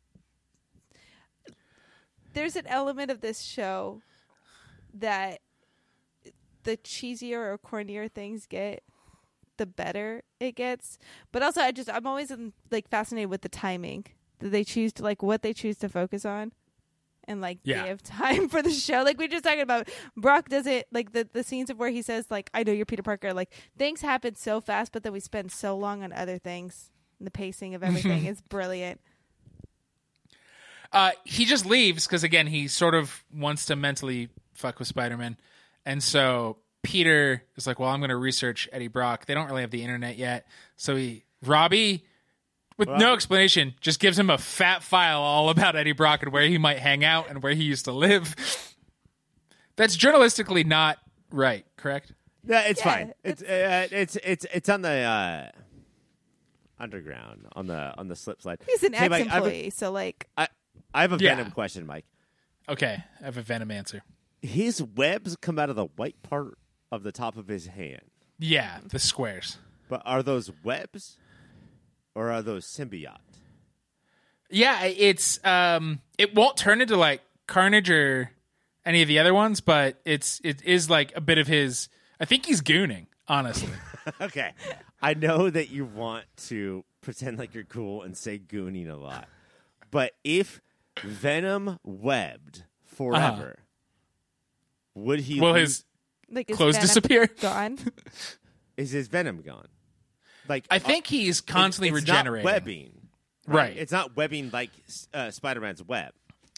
There's an element of this show that the cheesier or cornier things get, the better it gets. But also, I'm always like fascinated with the timing that they choose to, like, what they choose to focus on, and like give time for the show. Like, we were just talking about, Brock does it like the scenes of where he says like, "I know you're Peter Parker." Like, things happen so fast, but then we spend so long on other things. And the pacing of everything is brilliant. He just leaves because, again, he sort of wants to mentally fuck with Spider-Man. And so Peter is like, well, I'm going to research Eddie Brock. They don't really have the internet yet. So Robbie, with no explanation, just gives him a fat file all about Eddie Brock and where he might hang out and where he used to live. That's journalistically not right, correct? Yeah, it's fine. It's on the... underground, on the slip slide. He's an ex-employee, so like... I have a Venom question, Mike. Okay, I have a Venom answer. His webs come out of the white part of the top of his hand. Yeah, the squares. But are those webs? Or are those symbiote? Yeah, it's it won't turn into like Carnage or any of the other ones, but it is like a bit of his. I think he's gooning, honestly. Okay, I know that you want to pretend like you're cool and say gooning a lot, but if Venom webbed forever, would he? Will his clothes disappear? Gone? Is his venom gone? Like I think he's constantly regenerating. Not webbing. Right. It's not webbing like Spider-Man's web.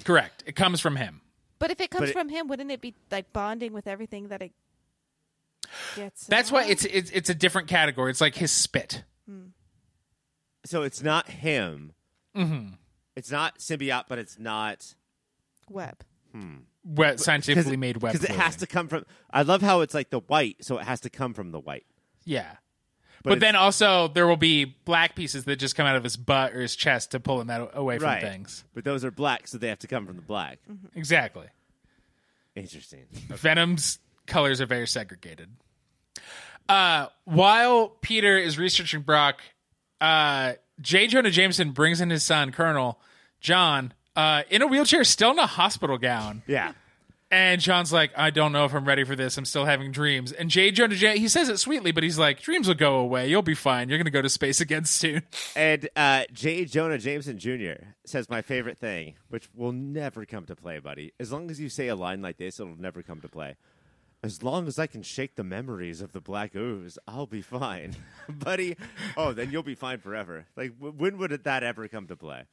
Correct. It comes from him. But if it comes from him, wouldn't it be like bonding with everything that it gets? That's why it's a different category. It's like his spit. Hmm. So it's not him. Mm-hmm. It's not symbiote, but it's not web. Hmm. Web, scientifically made web. Because it has to come from. I love how it's like the white, so it has to come from the white. Yeah. But then also there will be black pieces that just come out of his butt or his chest to pull him away from things. But those are black, so they have to come from the black. Mm-hmm. Exactly. Interesting. Okay. Venom's colors are very segregated. While Peter is researching Brock, J. Jonah Jameson brings in his son, Colonel John, in a wheelchair, still in a hospital gown. Yeah. And John's like, I don't know if I'm ready for this. I'm still having dreams. And J. Jonah Jameson, he says it sweetly, but he's like, dreams will go away. You'll be fine. You're going to go to space again soon. And J. Jonah Jameson Jr. says my favorite thing, which will never come to play, buddy. As long as you say a line like this, it'll never come to play. As long as I can shake the memories of the black ooze, I'll be fine. Buddy, oh, then you'll be fine forever. Like, when would that ever come to play?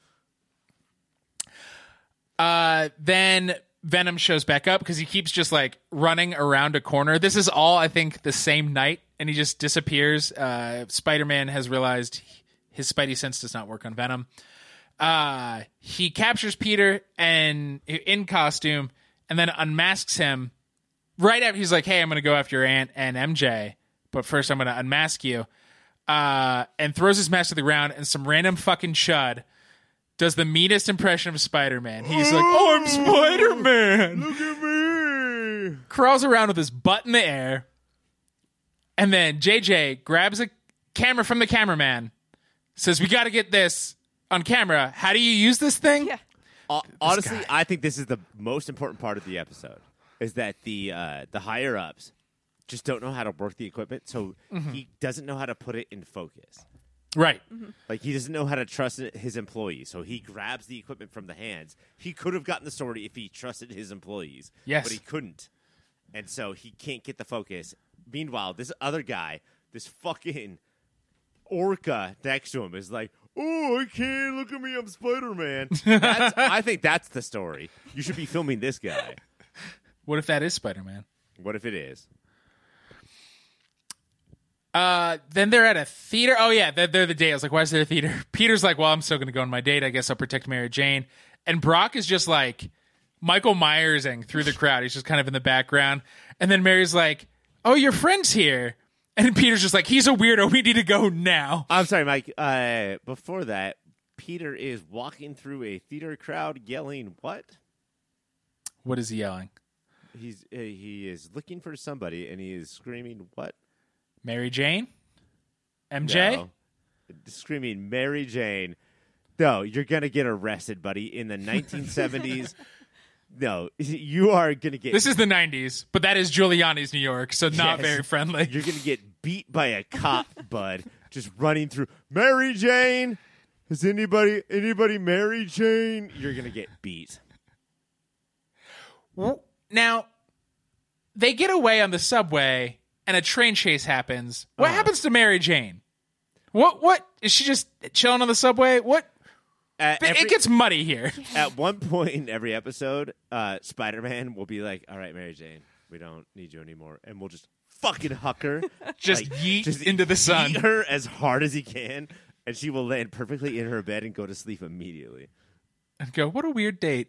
Then Venom shows back up because he keeps just like running around a corner. This is all, I think, the same night, and he just disappears. Spider-Man has realized his spidey sense does not work on Venom. He captures Peter and in costume and then unmasks him right after. He's like, hey, I'm going to go after your aunt and MJ, but first I'm going to unmask you, and throws his mask to the ground, and some random fucking chud does the meanest impression of Spider-Man. He's like, oh, I'm Spider-Man. Look at me. Crawls around with his butt in the air. And then JJ grabs a camera from the cameraman. Says, we got to get this on camera. How do you use this thing? Yeah. Honestly, this guy. I think this is the most important part of the episode. Is that the higher-ups just don't know how to work the equipment. So he doesn't know how to put it in focus. Right. Mm-hmm. Like, he doesn't know how to trust his employees, so he grabs the equipment from the hands. He could have gotten the sword if he trusted his employees, yes, but he couldn't. And so he can't get the focus. Meanwhile, this other guy, this fucking orca next to him, is like, oh, I can't. Look at me. I'm Spider-Man. I think that's the story. You should be filming this guy. What if that is Spider-Man? What if it is? Then they're at a theater. Oh, yeah, they're the date. I was like, why is there a theater? Peter's like, well, I'm still going to go on my date. I guess I'll protect Mary Jane. And Brock is just like Michael Myersing through the crowd. He's just kind of in the background. And then Mary's like, oh, your friend's here. And Peter's just like, he's a weirdo. We need to go now. I'm sorry, Mike. Before that, Peter is walking through a theater crowd yelling, what? What is he yelling? He is looking for somebody, and he is screaming, what? Mary Jane? MJ? No. Screaming Mary Jane. No, you're going to get arrested, buddy, in the 1970s. No, you are going to get... This is the 90s, but that is Giuliani's New York, so not very friendly. You're going to get beat by a cop, bud, just running through. Mary Jane! Has anybody Mary Jane? You're going to get beat. Well, now, they get away on the subway... and a train chase happens. What happens to Mary Jane? What? Is she just chilling on the subway? What? It gets muddy here. At one point in every episode, Spider-Man will be like, all right, Mary Jane, we don't need you anymore. And we'll just fucking huck her. just yeet into the sun. Yeet her as hard as he can. And she will land perfectly in her bed and go to sleep immediately. And go, what a weird date.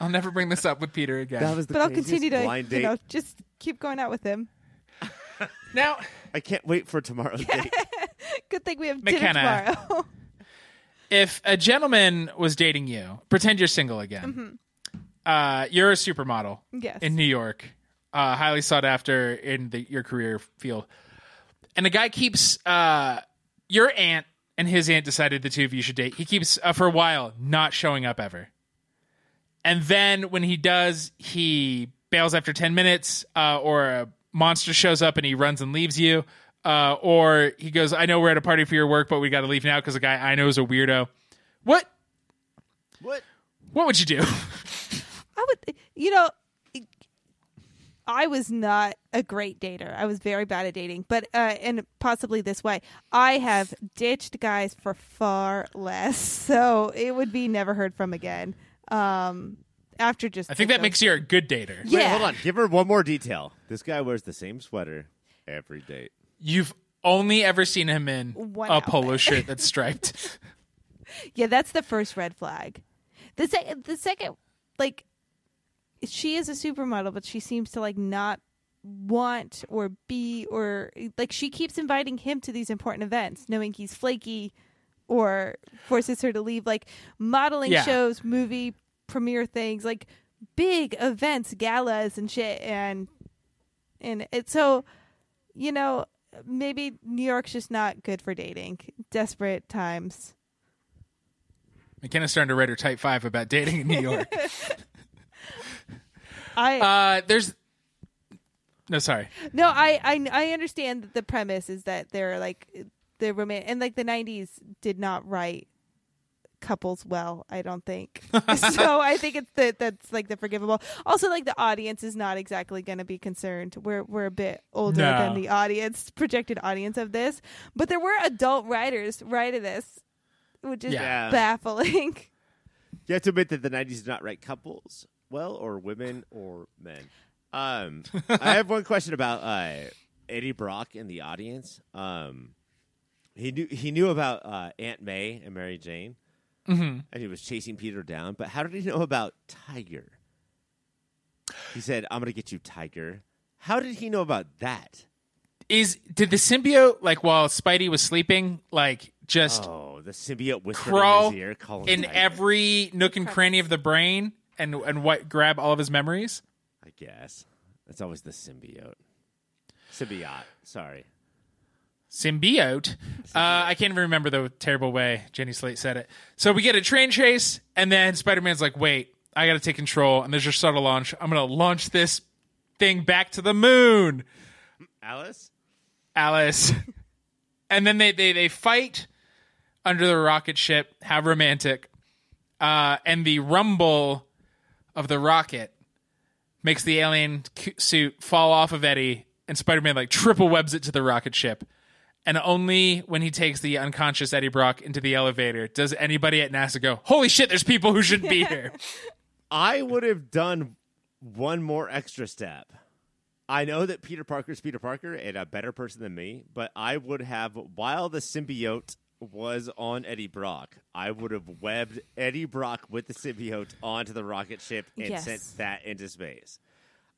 I'll never bring this up with Peter again. But I'll continue to just keep going out with him. Now I can't wait for tomorrow's date. Good thing we have dinner tomorrow. If a gentleman was dating you, pretend you're single again. Mm-hmm. You're a supermodel in New York, highly sought after in your career field. And the guy keeps your aunt and his aunt decided the two of you should date. He keeps, for a while, not showing up ever. And then when he does, he bails after 10 minutes, or a monster shows up and he runs and leaves you. Or he goes, I know we're at a party for your work, but we got to leave now because a guy I know is a weirdo. What would you do? I would, I was not a great dater. I was very bad at dating, but and possibly this way, I have ditched guys for far less, so it would be never heard from again. After just, I think that makes you a good dater. Yeah. Wait, hold on, give her one more detail. This guy wears the same sweater every date. You've only ever seen him in one a polo shirt that's striped. Yeah, that's the first red flag. The second, like, she is a supermodel, but she seems to, like, not want or be or, like, she keeps inviting him to these important events, knowing he's flaky, or forces her to leave, like, modeling shows, movie premiere things, like, big events, galas and shit. And it's so, maybe New York's just not good for dating. Desperate times. McKenna's starting to write her type 5 about dating in New York. I understand that the premise is that they're like the romantic, and like the 90s did not write couples well, I don't think. So I think it's that's like the forgivable. Also, like, the audience is not exactly going to be concerned. We're a bit older than the audience, projected audience of this, but there were adult writers writing this, which is baffling. You have to admit that the 90s did not write couples well, or women, or men. I have one question about Eddie Brock in the audience. He knew about Aunt May and Mary Jane, and he was chasing Peter down. But how did he know about Tiger? He said, "I'm gonna get you, Tiger." How did he know about that? Did the symbiote, like, while Spidey was sleeping, like, just the symbiote whispered in his ear, calling in Tiger. Every nook and cranny of the brain? And what, grab all of his memories? I guess. That's always the symbiote. Symbiote. Sorry. Symbiote? I can't even remember the terrible way Jenny Slate said it. So we get a train chase, and then Spider-Man's like, wait, I got to take control, and there's your shuttle launch. I'm going to launch this thing back to the moon. Alice. And then they fight under the rocket ship. How romantic. And the rumble of the rocket makes the alien suit fall off of Eddie, and Spider-Man, like, triple webs it to the rocket ship. And only when he takes the unconscious Eddie Brock into the elevator does anybody at NASA go, holy shit, there's people who shouldn't be here. I would have done one more extra step. I know that Peter Parker's Peter Parker and a better person than me, but I would have, while the symbiote was on Eddie Brock, I would have webbed Eddie Brock with the symbiote onto the rocket ship and sent that into space.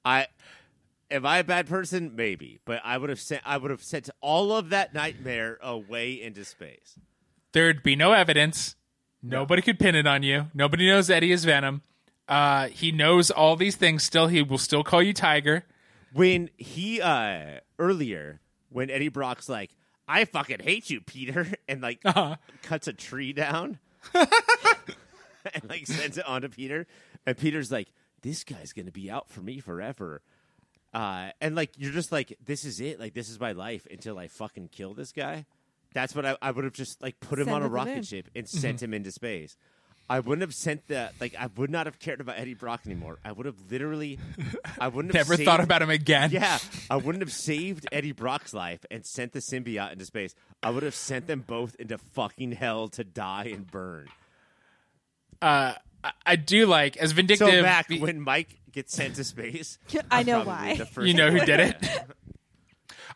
Am I a bad person? Maybe, but I would have sent all of that nightmare away into space. There'd be no evidence. Nobody could pin it on you. Nobody knows Eddie is Venom. He knows all these things. Still, he will still call you Tiger. When he earlier, when Eddie Brock's like, I fucking hate you, Peter, and, like, cuts a tree down and, like, sends it on to Peter. And Peter's like, this guy's going to be out for me forever. And, like, you're just like, this is it. Like, this is my life until I fucking kill this guy. That's what I would have just, like, put him on a rocket ship and sent him into space. I wouldn't have sent that. Like, I would not have cared about Eddie Brock anymore. I would have literally, never thought about him again. Yeah, I wouldn't have saved Eddie Brock's life and sent the symbiote into space. I would have sent them both into fucking hell to die and burn. I do like, as vindictive. So Mack, when Mike gets sent to space, I know why. You know who did it.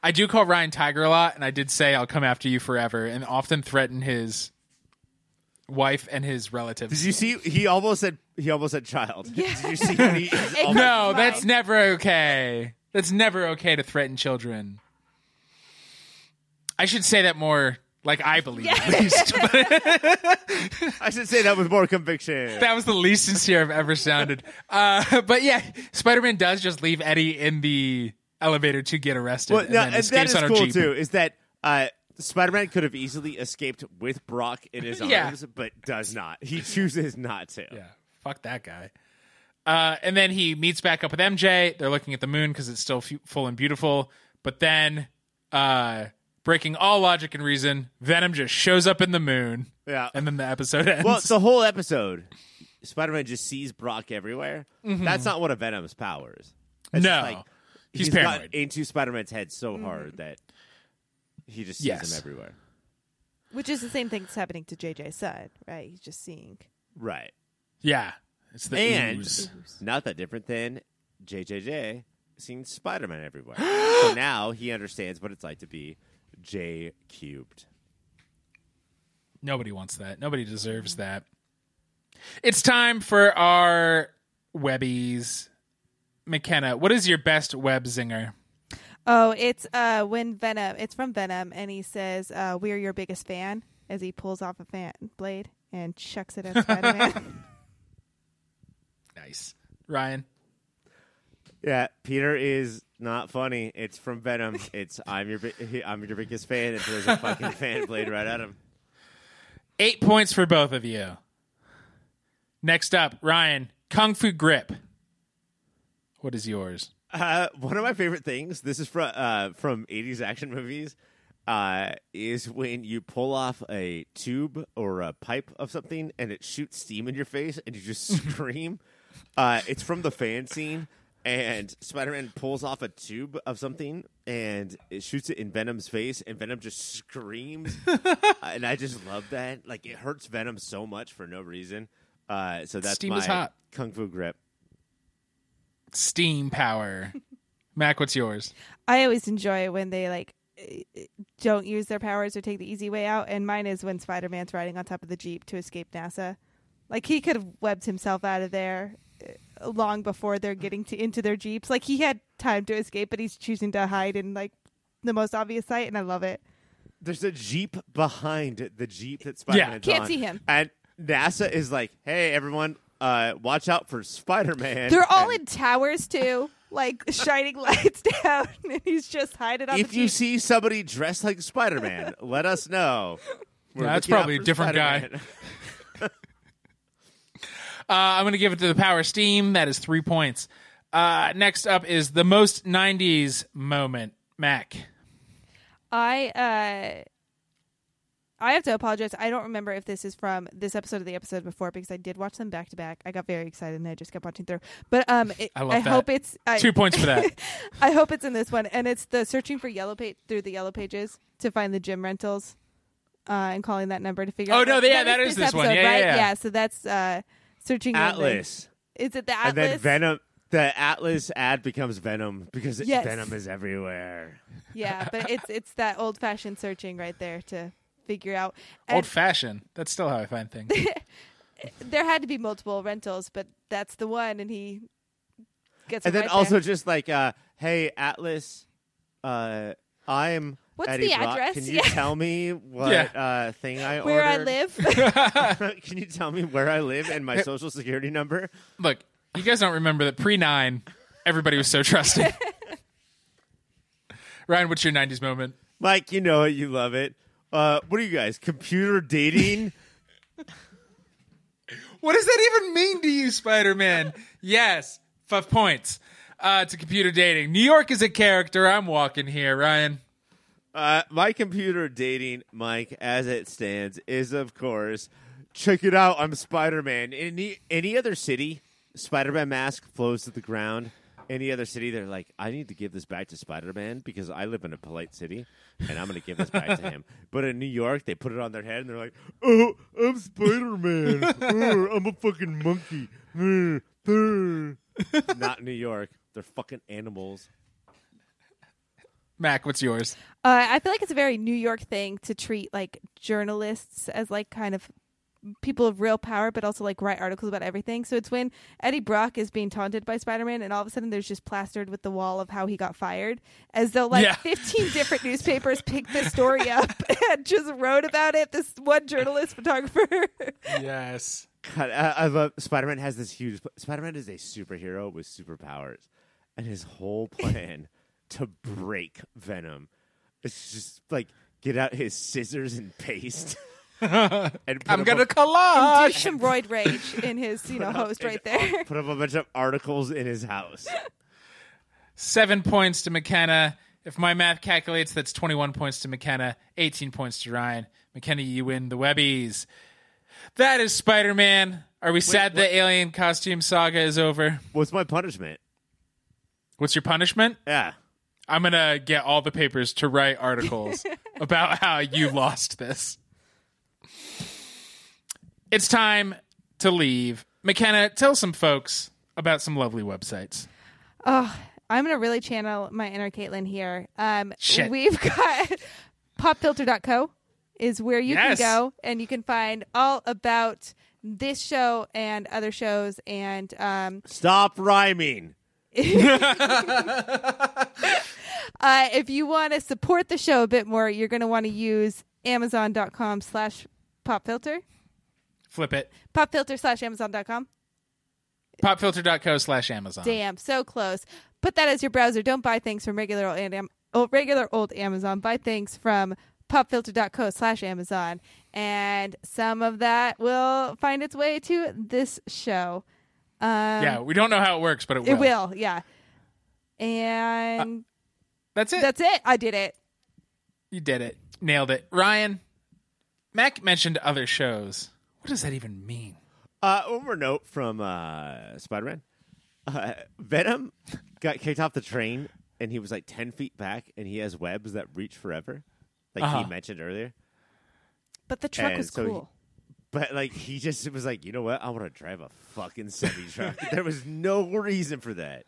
I do call Ryan Tiger a lot, and I did say I'll come after you forever, and often threaten his wife and his relatives. Did you see? He almost said child. Yeah. Did you see? No, that's never okay. That's never okay to threaten children. I should say that more. Like, I believe at least. I should say that with more conviction. That was the least sincere I've ever sounded. But yeah, Spider-Man does just leave Eddie in the elevator to get arrested. Well, and then escapes on her Jeep. That is cool too. Is that Spider-Man could have easily escaped with Brock in his arms, but does not. He chooses not to. Yeah, fuck that guy. And then he meets back up with MJ. They're looking at the moon because it's still full and beautiful. But then, breaking all logic and reason, Venom just shows up in the moon. Yeah. And then the episode ends. Well, it's the whole episode. Spider-Man just sees Brock everywhere. Mm-hmm. That's not one of Venom's powers. That's he's paranoid. Got into Spider-Man's head so hard that he just sees him everywhere. Which is the same thing that's happening to JJ's side, right? He's just seeing. Right. Yeah. It's the ooze. Not that different than JJJ seeing Spider-Man everywhere. So now he understands what it's like to be J cubed. Nobody wants that. Nobody deserves that. It's time for our webbies. McKenna, what is your best web zinger? Oh, it's when Venom. It's from Venom, and he says, "We're your biggest fan," as he pulls off a fan blade and chucks it at Spider-Man. Nice. Ryan? Yeah, Peter is not funny. It's from Venom. It's I'm your biggest fan, and there's a fucking fan blade right at him. 8 points for both of you. Next up, Ryan, Kung Fu Grip. What is yours? One of my favorite things, this is from 80s action movies, is when you pull off a tube or a pipe of something and it shoots steam in your face and you just scream. It's from the fan scene, and Spider-Man pulls off a tube of something and it shoots it in Venom's face, and Venom just screams. And I just love that. Like, it hurts Venom so much for no reason. So that's steam is hot. Kung Fu Grip. Steam power. Mac, what's yours? I always enjoy when they don't use their powers or take the easy way out, and mine is when Spider-Man's riding on top of the Jeep to escape NASA. Like, he could have webbed himself out of there long before they're getting into their Jeeps. Like, he had time to escape, but he's choosing to hide in the most obvious site, and I love it. There's a Jeep behind the Jeep that Spider-Man's on. Can't see him. And NASA is like, "Hey, everyone, watch out for Spider-Man." They're all in towers, too. Shining lights down, and he's just hiding on the Jeep. If you see somebody dressed like Spider-Man, let us know. That's probably a different Spider-Man. Guy. I'm going to give it to the power steam. That is 3 points. Next up is the most 90s moment. Mac. I have to apologize. I don't remember if this is from this episode or the episode before, because I did watch them back to back. I got very excited and I just kept watching through. But I hope it's 2 points for that. I hope it's in this one, and it's the searching for through the yellow pages to find the gym rentals, and calling that number to figure out. Oh no, yeah, that is this one. Yeah, right? Yeah. So that's searching Atlas. Is it the Atlas? And then Venom. The Atlas ad becomes Venom because Venom is everywhere. Yeah, but it's that old fashioned searching right there to figure out. Old fashioned. That's still how I find things. There had to be multiple rentals, but that's the one, and he gets. And then right also there. Just hey Atlas, I'm. What's Eddie the Brock. Address? Can you tell me what thing I ordered? Where I live? Can you tell me where I live and my social security number? Look, you guys don't remember that pre-9, everybody was so trusting. Ryan, what's your 90s moment? Mike, you know it. You love it. What are you guys, computer dating? What does that even mean to you, Spider-Man? Yes, 5 points to computer dating. New York is a character. I'm walking here, Ryan. My computer dating, Mike, as it stands, is, of course, check it out, I'm Spider-Man. In any other city, Spider-Man mask flows to the ground. Any other city, they're like, I need to give this back to Spider-Man because I live in a polite city, and I'm going to give this back to him. But in New York, they put it on their head, and they're like, oh, I'm Spider-Man. I'm a fucking monkey. Not New York. They're fucking animals. Mac, what's yours? I feel like it's a very New York thing to treat journalists as kind of people of real power, but also write articles about everything. So it's when Eddie Brock is being taunted by Spider-Man, and all of a sudden there's just plastered with the wall of how he got fired, as though 15 different newspapers picked this story up and just wrote about it. This one journalist, photographer. Yes. God, I love Spider-Man has this huge. Spider-Man is a superhero with superpowers, and his whole plan to break Venom. It's just get out his scissors and paste. I'm going to collage. Induce some roid rage in his, host right there. Put up a bunch of articles in his house. 7 points to McKenna. If my math calculates, that's 21 points to McKenna, 18 points to Ryan. McKenna, you win the Webbies. That is Spider-Man. Are we sad the alien costume saga is over? What's my punishment? What's your punishment? Yeah. I'm going to get all the papers to write articles about how you lost this. It's time to leave. McKenna, tell some folks about some lovely websites. Oh, I'm going to really channel my inner Caitlin here. Shit. We've got popfilter.co is where you can go, and you can find all about this show and other shows. And stop rhyming. If you want to support the show a bit more, you're going to want to use Amazon.com/popfilter. Flip it. Popfilter/Amazon.com. Popfilter.co/Amazon. Damn, so close. Put that as your browser. Don't buy things from regular old Amazon. Buy things from popfilter.co/Amazon. And some of that will find its way to this show. We don't know how it works, but it will. It will, yeah. And that's it. That's it. I did it. You did it. Nailed it. Ryan, Mac mentioned other shows. What does that even mean? Over note from Spider-Man. Venom got kicked off the train, and he was like 10 feet back, and he has webs that reach forever, like he mentioned earlier. But the truck was cool. He just was like, you know what? I want to drive a fucking semi-truck. There was no reason for that.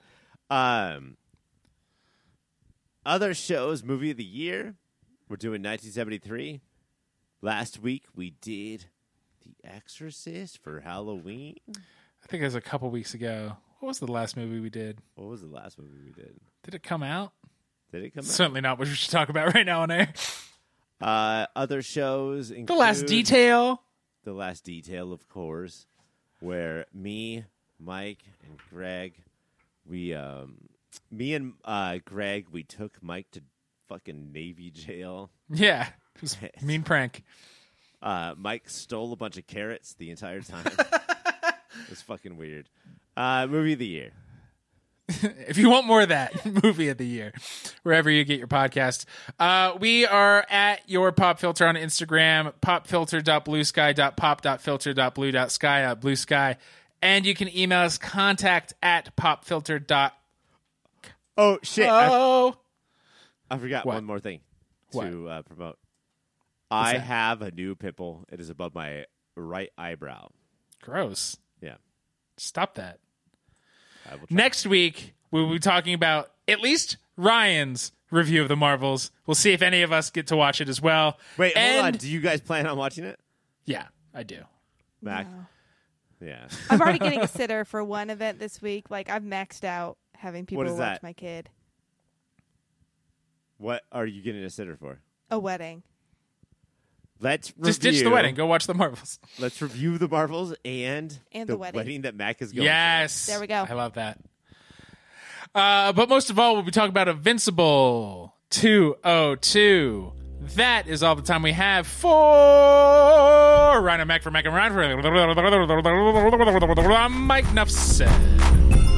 Other shows, movie of the year. We're doing 1973. Last week, we did The Exorcist for Halloween. I think it was a couple weeks ago. What was the last movie we did? Did it come out? Certainly not what we should talk about right now on air. Other shows include... The Last Detail. The Last Detail, of course, where me, Mike, and Greg, we took Mike to fucking Navy jail. Yeah. It was a mean prank. Mike stole a bunch of carrots the entire time. It was fucking weird. Movie of the year. If you want more of that, movie of the year, wherever you get your podcast. We are at Your Pop Filter on Instagram, popfilter.bluesky.pop.filter.blue.sky. And you can email us, contact@popfilter.com. Oh, shit. Oh. I forgot one more thing to promote. What's that? Have a new pimple. It is above my right eyebrow. Gross. Yeah. Stop that. Next week, we'll be talking about at least Ryan's review of The Marvels. We'll see if any of us get to watch it as well. Wait, hold on. Do you guys plan on watching it? Yeah, I do. Mac? No. Yeah. I'm already getting a sitter for one event this week. I've maxed out having people watch my kid. What are you getting a sitter for? A wedding. Let's review. Just ditch the wedding. Go watch The Marvels. Let's review The Marvels and the wedding that Mac is going to. Yes. There we go. I love that. But most of all, we'll be talking about Invincible 202. That is all the time we have for Ryan and Mac. For Mac and Ryan. For Mike Nuffset.